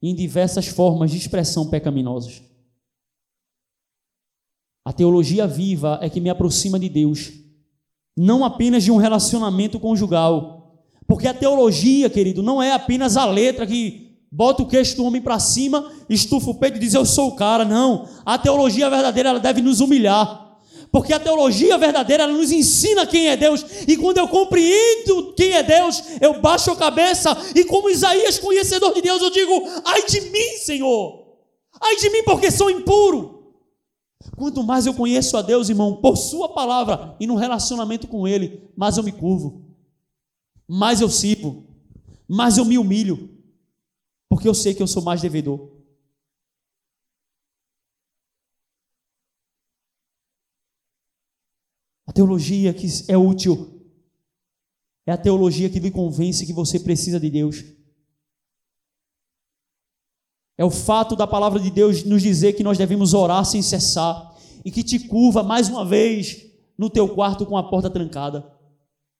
em diversas formas de expressão pecaminosas. A teologia viva é que me aproxima de Deus, não apenas de um relacionamento conjugal, porque a teologia, querido, não é apenas a letra que bota o queixo do homem para cima, estufa o peito e diz, eu sou o cara. Não, a teologia verdadeira, ela deve nos humilhar, porque a teologia verdadeira, ela nos ensina quem é Deus, e quando eu compreendo quem é Deus, eu baixo a cabeça, e como Isaías, conhecedor de Deus, eu digo, ai de mim, Senhor, ai de mim, porque sou impuro. Quanto mais eu conheço a Deus, irmão, por sua palavra, e no relacionamento com Ele, mais eu me curvo, mais eu sirvo, mais eu me humilho, porque eu sei que eu sou mais devedor. A teologia que é útil é a teologia que lhe convence que você precisa de Deus. É o fato da palavra de Deus nos dizer que nós devemos orar sem cessar, e que te curva mais uma vez no teu quarto com a porta trancada,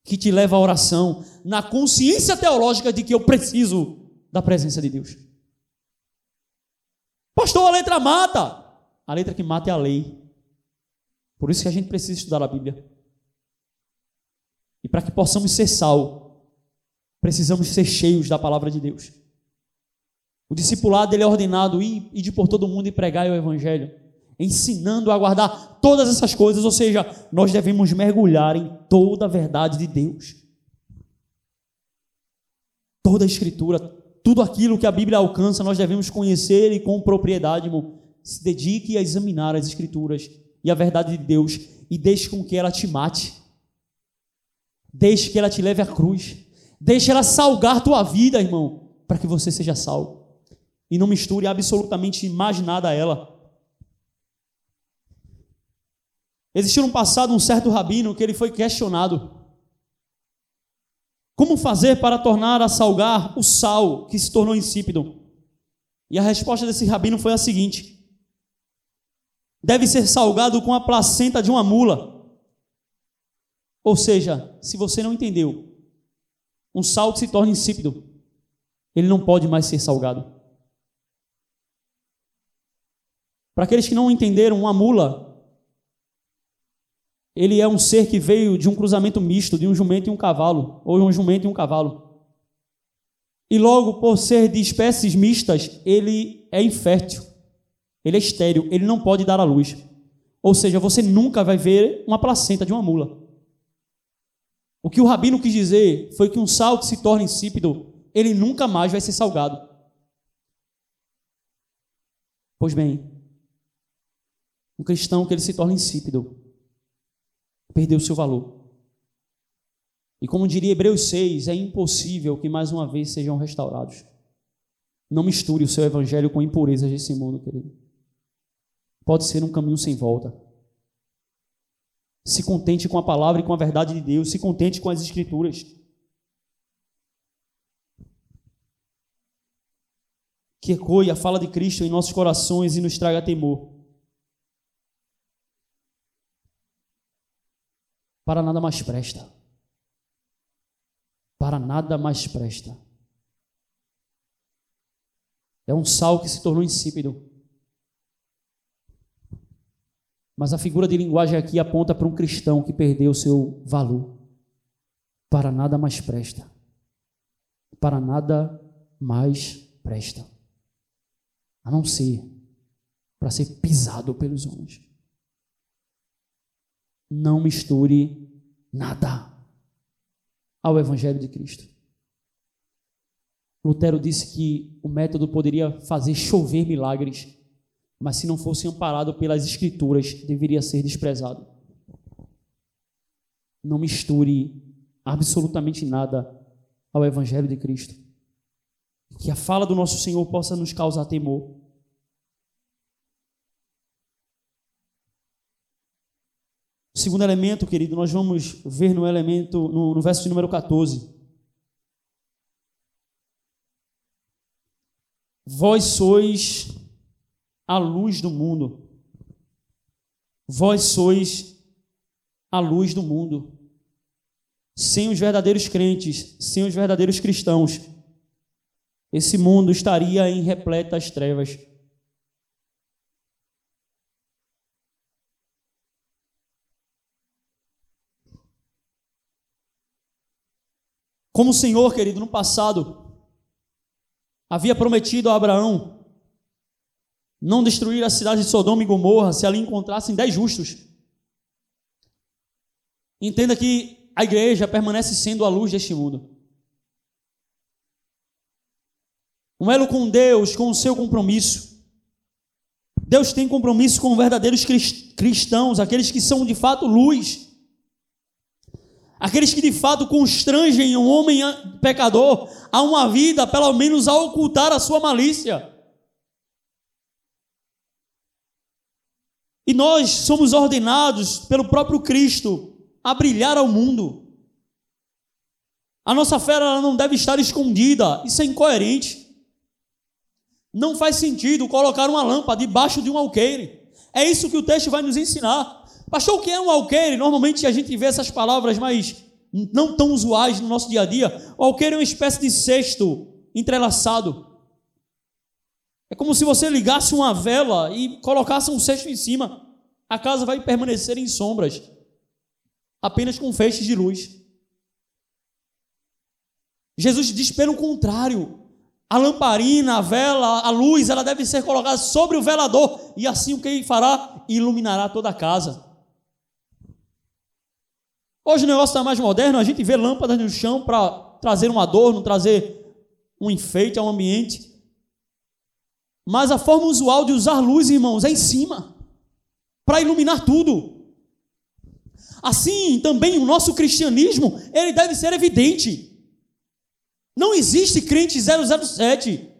que te leva à oração na consciência teológica de que eu preciso da presença de Deus. Pastor, a letra mata. A letra que mata é a lei. Por isso que a gente precisa estudar a Bíblia. E para que possamos ser sal, precisamos ser cheios da palavra de Deus. O discipulado, ele é ordenado ir, ir por todo mundo e pregar o evangelho, ensinando a guardar todas essas coisas, ou seja, nós devemos mergulhar em toda a verdade de Deus. Toda a escritura, tudo aquilo que a Bíblia alcança, nós devemos conhecer e com propriedade, irmão. Se dedique a examinar as escrituras e a verdade de Deus e deixe com que ela te mate. Deixe que ela te leve à cruz. Deixe ela salgar tua vida, irmão, para que você seja salvo, e não misture absolutamente mais nada a ela. Existiu no passado um certo rabino que ele foi questionado: como fazer para tornar a salgar o sal que se tornou insípido? E a resposta desse rabino foi a seguinte: deve ser salgado com a placenta de uma mula. Ou seja, se você não entendeu, um sal que se torna insípido, ele não pode mais ser salgado. Para aqueles que não entenderam, uma mula, ele é um ser que veio de um cruzamento misto, de um jumento e um cavalo, ou um jumento e um cavalo. E logo, por ser de espécies mistas, ele é infértil, ele é estéril, ele não pode dar à luz. Ou seja, você nunca vai ver uma placenta de uma mula. O que o rabino quis dizer foi que um sal que se torna insípido, ele nunca mais vai ser salgado. Pois bem, um cristão que ele se torna insípido perdeu seu valor. E como diria Hebreus seis, é impossível que mais uma vez sejam restaurados. Não misture o seu evangelho com impurezas desse mundo, querido. Pode ser um caminho sem volta. Se contente com a palavra e com a verdade de Deus, se contente com as escrituras. Que ecoe a fala de Cristo em nossos corações e nos traga temor. Para nada mais presta. Para nada mais presta. É um sal que se tornou insípido. Mas a figura de linguagem aqui aponta para um cristão que perdeu o seu valor. Para nada mais presta. Para nada mais presta. A não ser para ser pisado pelos homens. Não misture nada ao evangelho de Cristo. Lutero disse que o método poderia fazer chover milagres, mas se não fosse amparado pelas escrituras, deveria ser desprezado. Não misture absolutamente nada ao evangelho de Cristo. Que a fala do nosso Senhor possa nos causar temor. O segundo elemento, querido, nós vamos ver no elemento, no, no verso de número catorze. Vós sois a luz do mundo. Vós sois a luz do mundo. Sem os verdadeiros crentes, sem os verdadeiros cristãos, esse mundo estaria em repletas trevas. Como o Senhor, querido, no passado, havia prometido a Abraão não destruir a cidade de Sodoma e Gomorra se ali encontrassem dez justos. Entenda que a igreja permanece sendo a luz deste mundo. Um elo com Deus, com o seu compromisso. Deus tem compromisso com verdadeiros cristãos, aqueles que são de fato luz, aqueles que de fato constrangem um homem pecador a uma vida, pelo menos a ocultar a sua malícia. E nós somos ordenados pelo próprio Cristo a brilhar ao mundo. A nossa fé ela não deve estar escondida, isso é incoerente. Não faz sentido colocar uma lâmpada debaixo de um alqueire. É isso que o texto vai nos ensinar. Pastor, o que é um alqueire? Normalmente a gente vê essas palavras, mas não tão usuais no nosso dia a dia. O alqueire é uma espécie de cesto entrelaçado. É como se você ligasse uma vela e colocasse um cesto em cima. A casa vai permanecer em sombras, apenas com feixes de luz. Jesus diz pelo contrário, a lamparina, a vela, a luz, ela deve ser colocada sobre o velador, e assim o que ele fará? Iluminará toda a casa. Hoje o negócio está mais moderno, a gente vê lâmpadas no chão para trazer um adorno, trazer um enfeite ao ambiente. Mas a forma usual de usar luz, irmãos, é em cima, para iluminar tudo. Assim, também o nosso cristianismo, ele deve ser evidente. Não existe crente zero zero sete.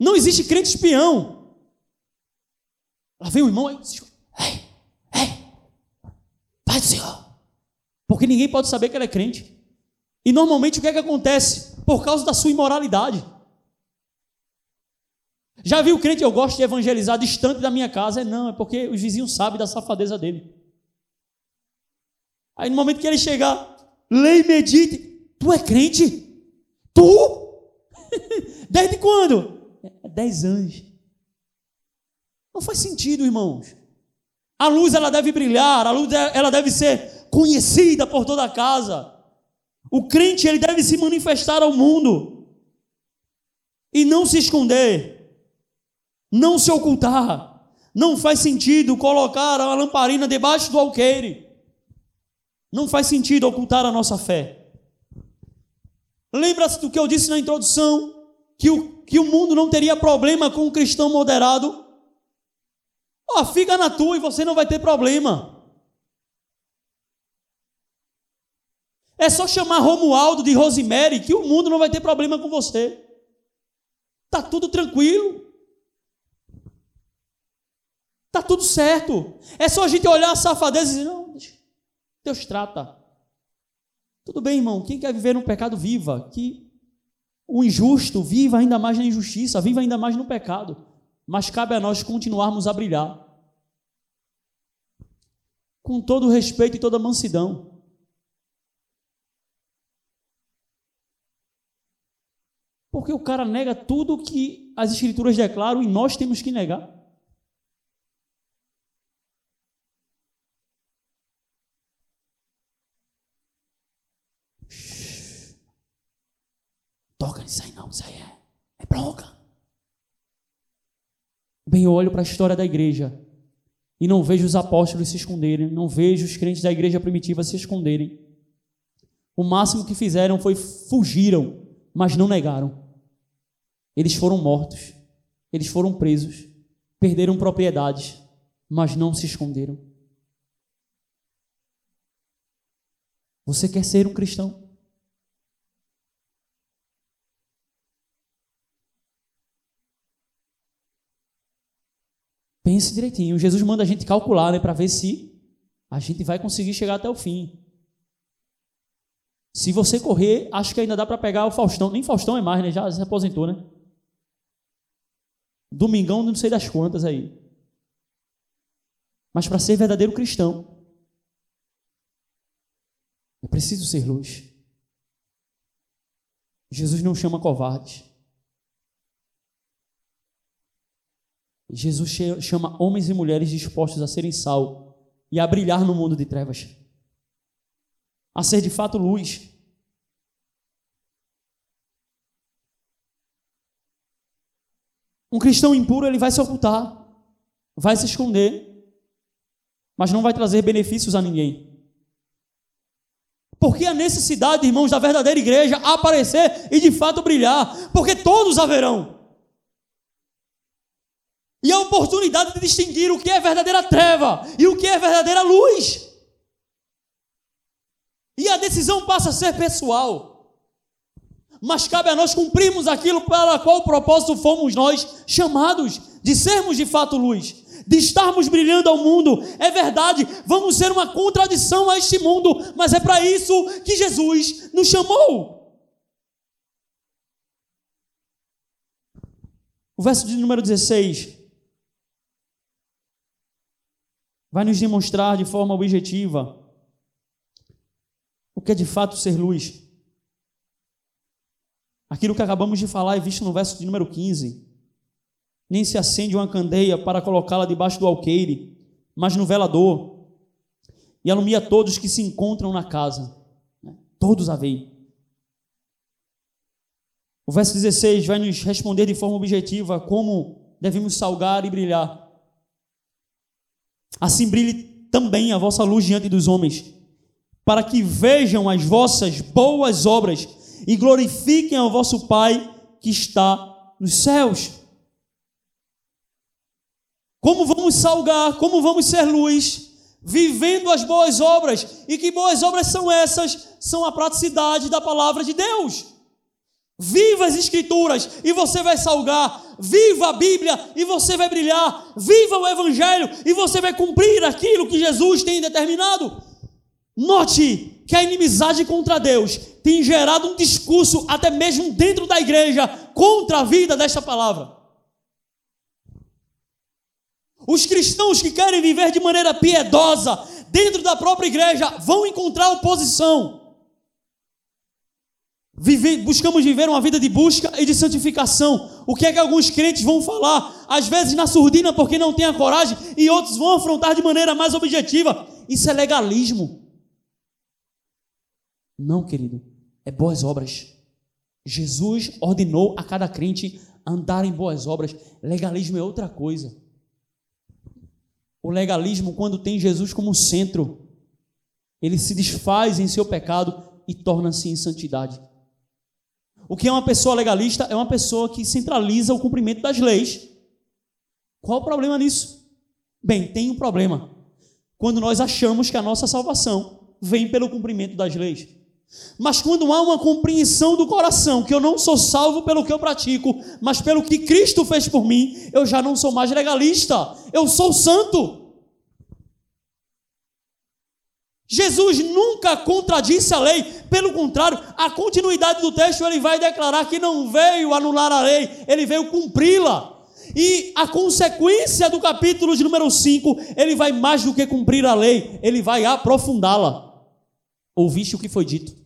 Não existe crente espião. Lá vem o irmão aí. Ei, ei, Pai do Senhor. Porque ninguém pode saber que ele é crente. E normalmente o que é que acontece? Por causa da sua imoralidade. Já viu o crente, eu gosto de evangelizar distante da minha casa? É não, é porque os vizinhos sabem da safadeza dele. Aí no momento que ele chegar, lei medite. Tu é crente? Tu? Desde quando? Dez anos. Não faz sentido, irmãos. A luz, ela deve brilhar, a luz, ela deve ser conhecida por toda a casa. O crente, ele deve se manifestar ao mundo e não se esconder, não se ocultar. Não faz sentido colocar a lamparina debaixo do alqueire. Não faz sentido ocultar a nossa fé. Lembra-se do que eu disse na introdução, que o, que o mundo não teria problema com um cristão moderado? Oh, fica na tua e você não vai ter problema. É só chamar Romualdo de Rosemary que o mundo não vai ter problema com você. Está tudo tranquilo. Está tudo certo. É só a gente olhar a safadeza e dizer, não, Deus trata. Tudo bem, irmão, quem quer viver no pecado, viva. Que o injusto viva ainda mais na injustiça, viva ainda mais no pecado. Mas cabe a nós continuarmos a brilhar. Com todo o respeito e toda a mansidão. Porque o cara nega tudo que as escrituras declaram e nós temos que negar. Toca nisso aí não, isso aí é, é bronca. Bem, eu olho para a história da igreja e não vejo os apóstolos se esconderem, não vejo os crentes da igreja primitiva se esconderem. O máximo que fizeram foi fugiram, mas não negaram. Eles foram mortos, eles foram presos, perderam propriedades, mas não se esconderam. Você quer ser um cristão? Pense direitinho, Jesus manda a gente calcular, né, para ver se a gente vai conseguir chegar até o fim. Se você correr, acho que ainda dá para pegar o Faustão, nem Faustão é mais, né, já se aposentou, né? Domingão, não sei das quantas aí. Mas para ser verdadeiro cristão, é preciso ser luz. Jesus não chama covardes. Jesus chama homens e mulheres dispostos a serem sal e a brilhar no mundo de trevas, a ser de fato luz. Um cristão impuro, ele vai se ocultar, vai se esconder, mas não vai trazer benefícios a ninguém. Porque a necessidade, irmãos, da verdadeira igreja aparecer e de fato brilhar, porque todos haverão. E a oportunidade de distinguir o que é verdadeira treva e o que é verdadeira luz. E a decisão passa a ser pessoal. Mas cabe a nós cumprirmos aquilo para qual o propósito fomos nós chamados, de sermos de fato luz, de estarmos brilhando ao mundo. É verdade, vamos ser uma contradição a este mundo, mas é para isso que Jesus nos chamou. O verso de número dezesseis vai nos demonstrar de forma objetiva o que é de fato ser luz. Aquilo que acabamos de falar é visto no verso de número quinze. Nem se acende uma candeia para colocá-la debaixo do alqueire, mas no velador, e alumia todos que se encontram na casa. Todos a veem. O verso dezesseis vai nos responder de forma objetiva como devemos salgar e brilhar. Assim brilhe também a vossa luz diante dos homens, para que vejam as vossas boas obras e glorifiquem ao vosso Pai que está nos céus. Como vamos salgar, como vamos ser luz, vivendo as boas obras. E que boas obras são essas? São a praticidade da palavra de Deus. Viva as Escrituras e você vai salgar. Viva a Bíblia e você vai brilhar. Viva o Evangelho e você vai cumprir aquilo que Jesus tem determinado. Note que a inimizade contra Deus tem gerado um discurso, até mesmo dentro da igreja, contra a vida desta palavra. Os cristãos que querem viver de maneira piedosa dentro da própria igreja vão encontrar oposição. Vive, buscamos viver uma vida de busca e de santificação. O que é que alguns crentes vão falar? Às vezes na surdina, porque não tem a coragem, e outros vão afrontar de maneira mais objetiva. Isso é legalismo. Não, querido, é boas obras. Jesus ordenou a cada crente andar em boas obras. Legalismo é outra coisa. O legalismo, quando tem Jesus como centro, ele se desfaz em seu pecado e torna-se em santidade. O que é uma pessoa legalista? É uma pessoa que centraliza o cumprimento das leis. Qual o problema nisso? Bem, tem um problema. Quando nós achamos que a nossa salvação vem pelo cumprimento das leis. Mas quando há uma compreensão do coração que eu não sou salvo pelo que eu pratico, mas pelo que Cristo fez por mim, eu já não sou mais legalista, eu sou santo. Jesus nunca contradisse a lei, pelo contrário, a continuidade do texto, ele vai declarar que não veio anular a lei, ele veio cumpri-la. E a consequência do capítulo de número cinco, ele vai mais do que cumprir a lei, ele vai aprofundá-la. Ouviste o que foi dito.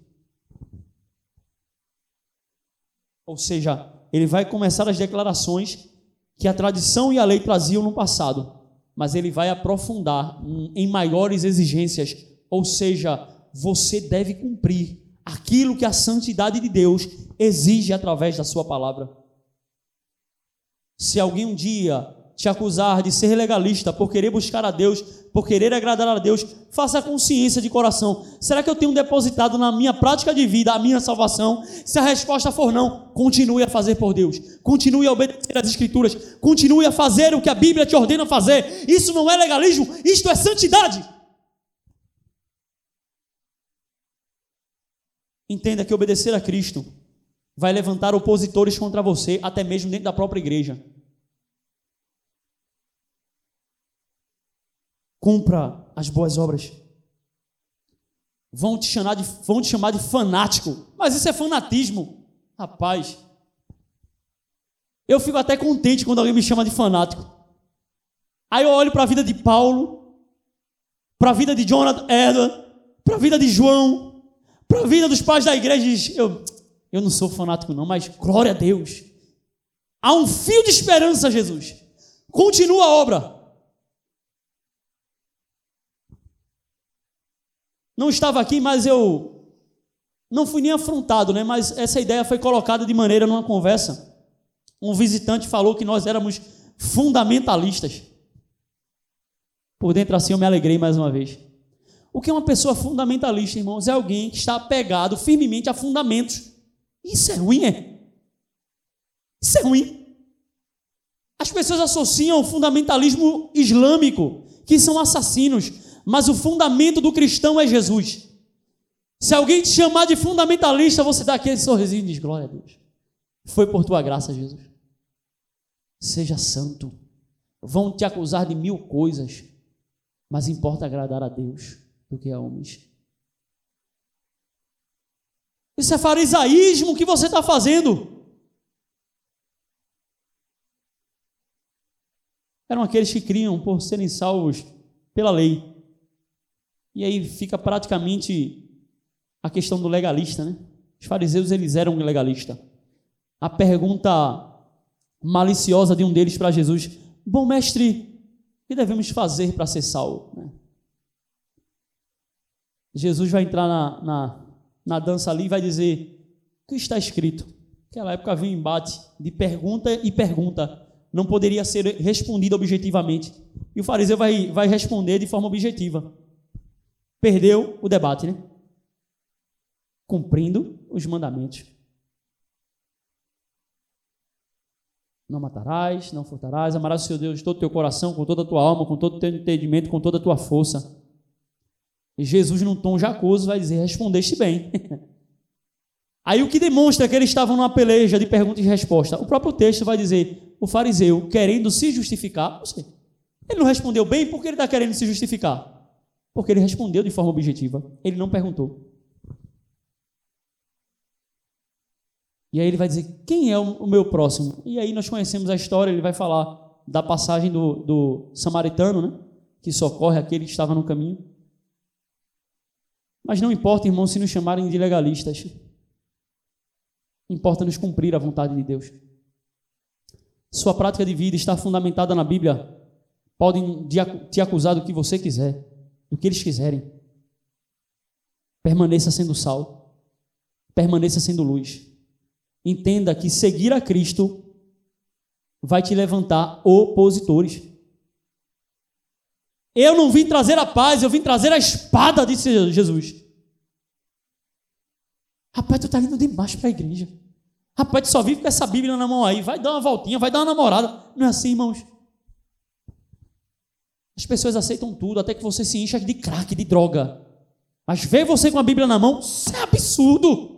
Ou seja, ele vai começar as declarações que a tradição e a lei traziam no passado, mas ele vai aprofundar em maiores exigências. Ou seja, você deve cumprir aquilo que a santidade de Deus exige através da sua palavra. Se alguém um dia te acusar de ser legalista por querer buscar a Deus, por querer agradar a Deus, faça consciência de coração. Será que eu tenho depositado na minha prática de vida a minha salvação? Se a resposta for não, continue a fazer por Deus, continue a obedecer às Escrituras, continue a fazer o que a Bíblia te ordena fazer. Isso não é legalismo, isto é santidade. Entenda que obedecer a Cristo vai levantar opositores contra você, até mesmo dentro da própria igreja. Cumpra as boas obras. Vão te chamar de, vão te chamar de fanático. Mas isso é fanatismo. Rapaz, eu fico até contente quando alguém me chama de fanático. Aí eu olho para a vida de Paulo, para a vida de Jonathan Edwards, para a vida de João, para a vida dos pais da igreja, diz, eu, eu não sou fanático não, mas glória a Deus. Há um fio de esperança, Jesus. Continua a obra. Não estava aqui, mas eu não fui nem afrontado, né? Mas essa ideia foi colocada de maneira numa conversa. um visitante falou que nós éramos fundamentalistas. Por dentro assim eu me alegrei mais uma vez. O que é uma pessoa fundamentalista, irmãos? É alguém que está apegado firmemente a fundamentos. Isso é ruim, é? Isso é ruim. As pessoas associam o fundamentalismo islâmico, que são assassinos, mas o fundamento do cristão é Jesus. Se alguém te chamar de fundamentalista, você dá aquele sorrisinho e diz, glória a Deus. Foi por tua graça, Jesus. Seja santo. Vão te acusar de mil coisas, mas importa agradar a Deus do que a homens. Isso é farisaísmo que você está fazendo. Eram aqueles que criam por serem salvos pela lei. E aí fica praticamente a questão do legalista, né? Os fariseus, eles eram legalistas. A pergunta maliciosa de um deles para Jesus: bom mestre, o que devemos fazer para ser salvo? Jesus vai entrar na, na, na dança ali e vai dizer o que está escrito. Naquela época havia um embate de pergunta e pergunta. Não poderia ser respondida objetivamente. E o fariseu vai, vai responder de forma objetiva. Perdeu o debate, né? Cumprindo os mandamentos. Não matarás, não furtarás, amarás o seu Deus de todo o teu coração, com toda a tua alma, com todo o teu entendimento, com toda a tua força. E Jesus, num tom jacoso, vai dizer, respondeste bem. Aí o que demonstra que eles estavam numa peleja de pergunta e resposta? O próprio texto vai dizer, o fariseu, querendo se justificar, não sei, ele não respondeu bem, por que ele está querendo se justificar? Porque ele respondeu de forma objetiva, ele não perguntou. E aí ele vai dizer, quem é o meu próximo? E aí nós conhecemos a história, ele vai falar da passagem do, do samaritano, né? Que socorre aquele que estava no caminho. Mas não importa, irmão, se nos chamarem de legalistas. Importa nos cumprir a vontade de Deus. Sua prática de vida está fundamentada na Bíblia. Podem te acusar do que você quiser, do que eles quiserem. Permaneça sendo sal. Permaneça sendo luz. Entenda que seguir a Cristo vai te levantar opositores. Eu não vim trazer a paz, eu vim trazer a espada, disse Jesus. Rapaz, tu tá indo demais para a igreja. Rapaz, tu só vive com essa Bíblia na mão aí. Vai dar uma voltinha, vai dar uma namorada. Não é assim, irmãos. As pessoas aceitam tudo, até que você se encha de crack, de droga. Mas ver você com a Bíblia na mão, isso é absurdo.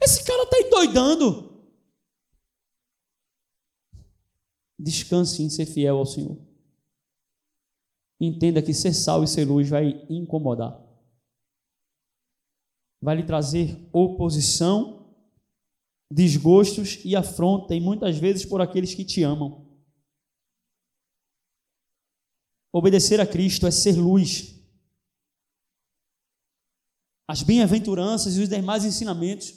Esse cara está endoidando. Descanse em ser fiel ao Senhor. Entenda que ser sal e ser luz vai incomodar. Vai lhe trazer oposição, desgostos e afronta, e muitas vezes por aqueles que te amam. Obedecer a Cristo é ser luz. As bem-aventuranças e os demais ensinamentos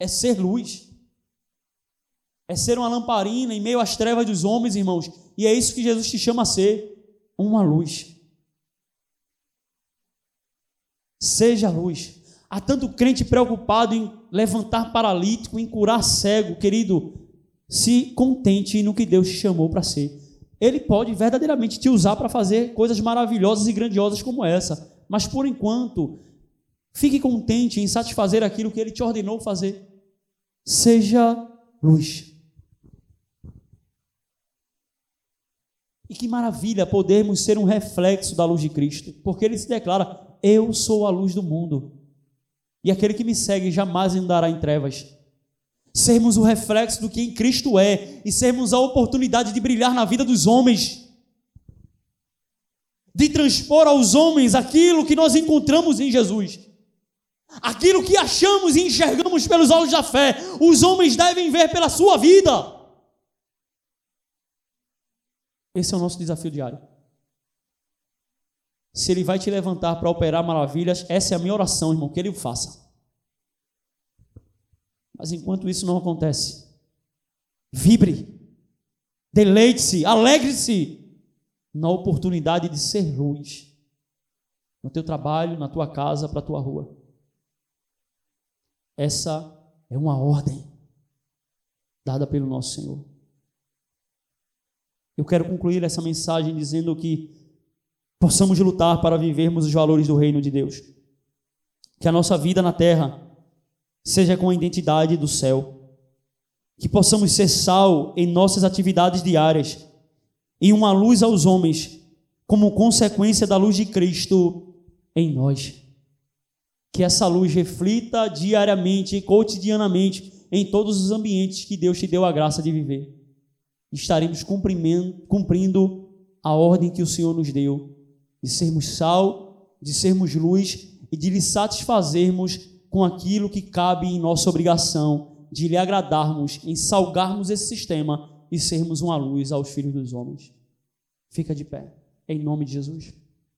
é ser luz, é ser uma lamparina em meio às trevas dos homens, irmãos, e é isso que Jesus te chama a ser, uma luz. Seja luz. Há tanto crente preocupado em levantar paralítico, em curar cego. Querido, se contente no que Deus te chamou para ser. Ele pode verdadeiramente te usar para fazer coisas maravilhosas e grandiosas como essa, mas por enquanto, fique contente em satisfazer aquilo que ele te ordenou fazer. Seja luz. E que maravilha podermos ser um reflexo da luz de Cristo, porque ele se declara, eu sou a luz do mundo, e aquele que me segue jamais andará em trevas. Sermos o reflexo do que em Cristo é, e sermos a oportunidade de brilhar na vida dos homens, de transpor aos homens aquilo que nós encontramos em Jesus. Aquilo que achamos e enxergamos pelos olhos da fé, os homens devem ver pela sua vida. Esse é o nosso desafio diário. Se ele vai te levantar para operar maravilhas, essa é a minha oração, irmão, que ele o faça. Mas enquanto isso não acontece, vibre, deleite-se, alegre-se na oportunidade de ser luz no teu trabalho, na tua casa, para a tua rua. Essa é uma ordem dada pelo nosso Senhor. Eu quero concluir essa mensagem dizendo que possamos lutar para vivermos os valores do Reino de Deus. Que a nossa vida na terra seja com a identidade do céu. Que possamos ser sal em nossas atividades diárias e uma luz aos homens, como consequência da luz de Cristo em nós. Que essa luz reflita diariamente e cotidianamente em todos os ambientes que Deus te deu a graça de viver. Estaremos cumprindo a ordem que o Senhor nos deu, de sermos sal, de sermos luz e de lhe satisfazermos com aquilo que cabe em nossa obrigação, de lhe agradarmos, em salgarmos esse sistema e sermos uma luz aos filhos dos homens. Fica de pé, em nome de Jesus.